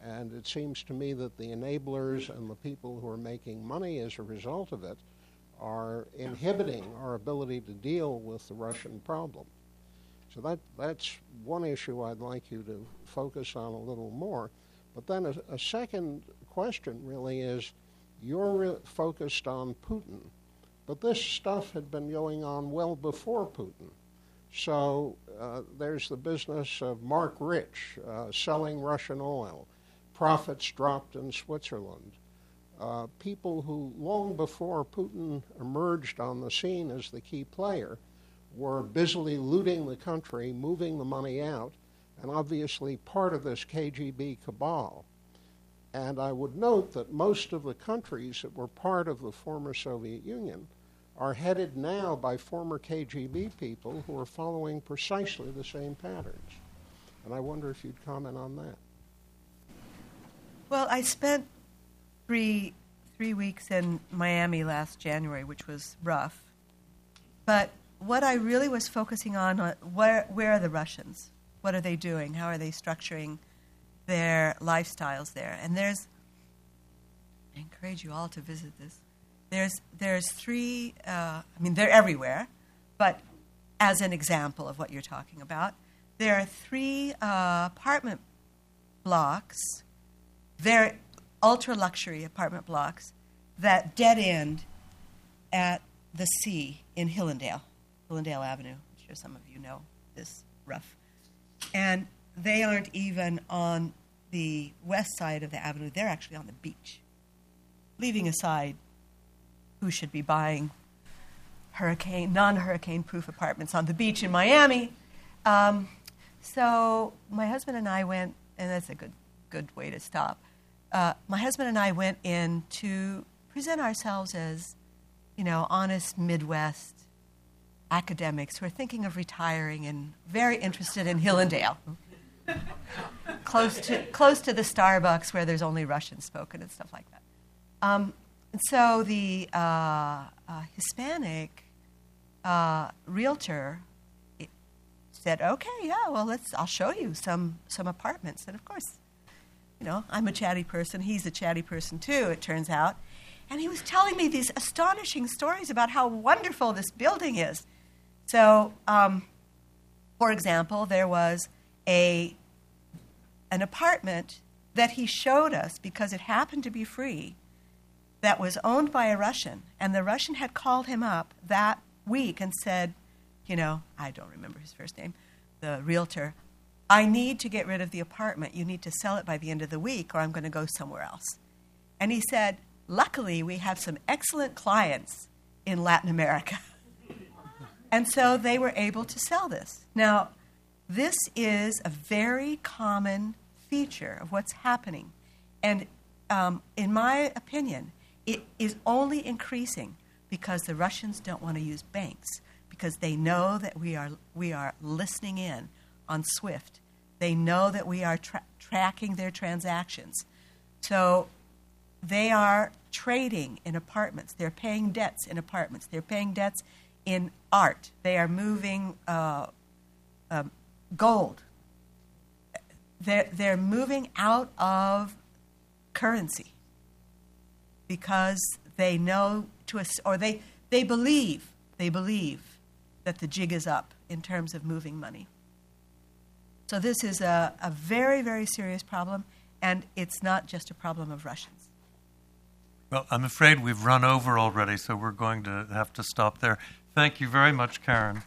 And it seems to me that the enablers and the people who are making money as a result of it are inhibiting our ability to deal with the Russian problem. So that that's one issue I'd like you to focus on a little more. But then a, a second question really is, you're re- focused on Putin, but this stuff had been going on well before Putin. So uh, there's the business of Mark Rich uh, selling Russian oil, profits dropped in Switzerland. Uh, people who long before Putin emerged on the scene as the key player were busily looting the country, moving the money out, and obviously part of this K G B cabal. And I would note that most of the countries that were part of the former Soviet Union are headed now by former K G B people who are following precisely the same patterns. And I wonder if you'd comment on that. Well, I spent three three weeks in Miami last January, which was rough. But what I really was focusing on, uh, where, where are the Russians? What are they doing? How are they structuring their lifestyles there? And there's, I encourage you all to visit this, There's there's three, uh, I mean, they're everywhere, but as an example of what you're talking about, there are three uh, apartment blocks, very ultra-luxury apartment blocks, that dead-end at the sea in Hillendale, Hillendale Avenue. I'm sure some of you know this rough. And they aren't even on the west side of the avenue. They're actually on the beach, leaving aside who should be buying hurricane, non-hurricane-proof apartments on the beach in Miami. Um, so my husband and I went, and that's a good good way to stop. Uh, my husband and I went in to present ourselves as, you know, honest Midwest academics who are thinking of retiring and very interested in Hillendale, close to close to the Starbucks where there's only Russian spoken and stuff like that. Um, and so the uh, uh, Hispanic uh, realtor said, "Okay, yeah, well, let's. I'll show you some some apartments." And of course, you know, I'm a chatty person. He's a chatty person too, it turns out. And he was telling me these astonishing stories about how wonderful this building is. So, um, for example, there was a an apartment that he showed us because it happened to be free that was owned by a Russian. And the Russian had called him up that week and said, you know, I don't remember his first name, the realtor, I need to get rid of the apartment. You need to sell it by the end of the week or I'm going to go somewhere else. And he said, luckily, we have some excellent clients in Latin America. And so they were able to sell this. Now, this is a very common feature of what's happening. And um, in my opinion, it is only increasing because the Russians don't want to use banks, because they know that we are, we are listening in on SWIFT. They know that we are tra- tracking their transactions. So they are trading in apartments. They're paying debts in apartments. They're paying debts in art. They are moving uh, um, gold. They're, they're moving out of currency because they know to ass- or they they believe they believe that the jig is up in terms of moving money. So this is a, a very, very serious problem, and it's not just a problem of Russians. Well, I'm afraid we've run over already, so we're going to have to stop there. Thank you very much, Karen.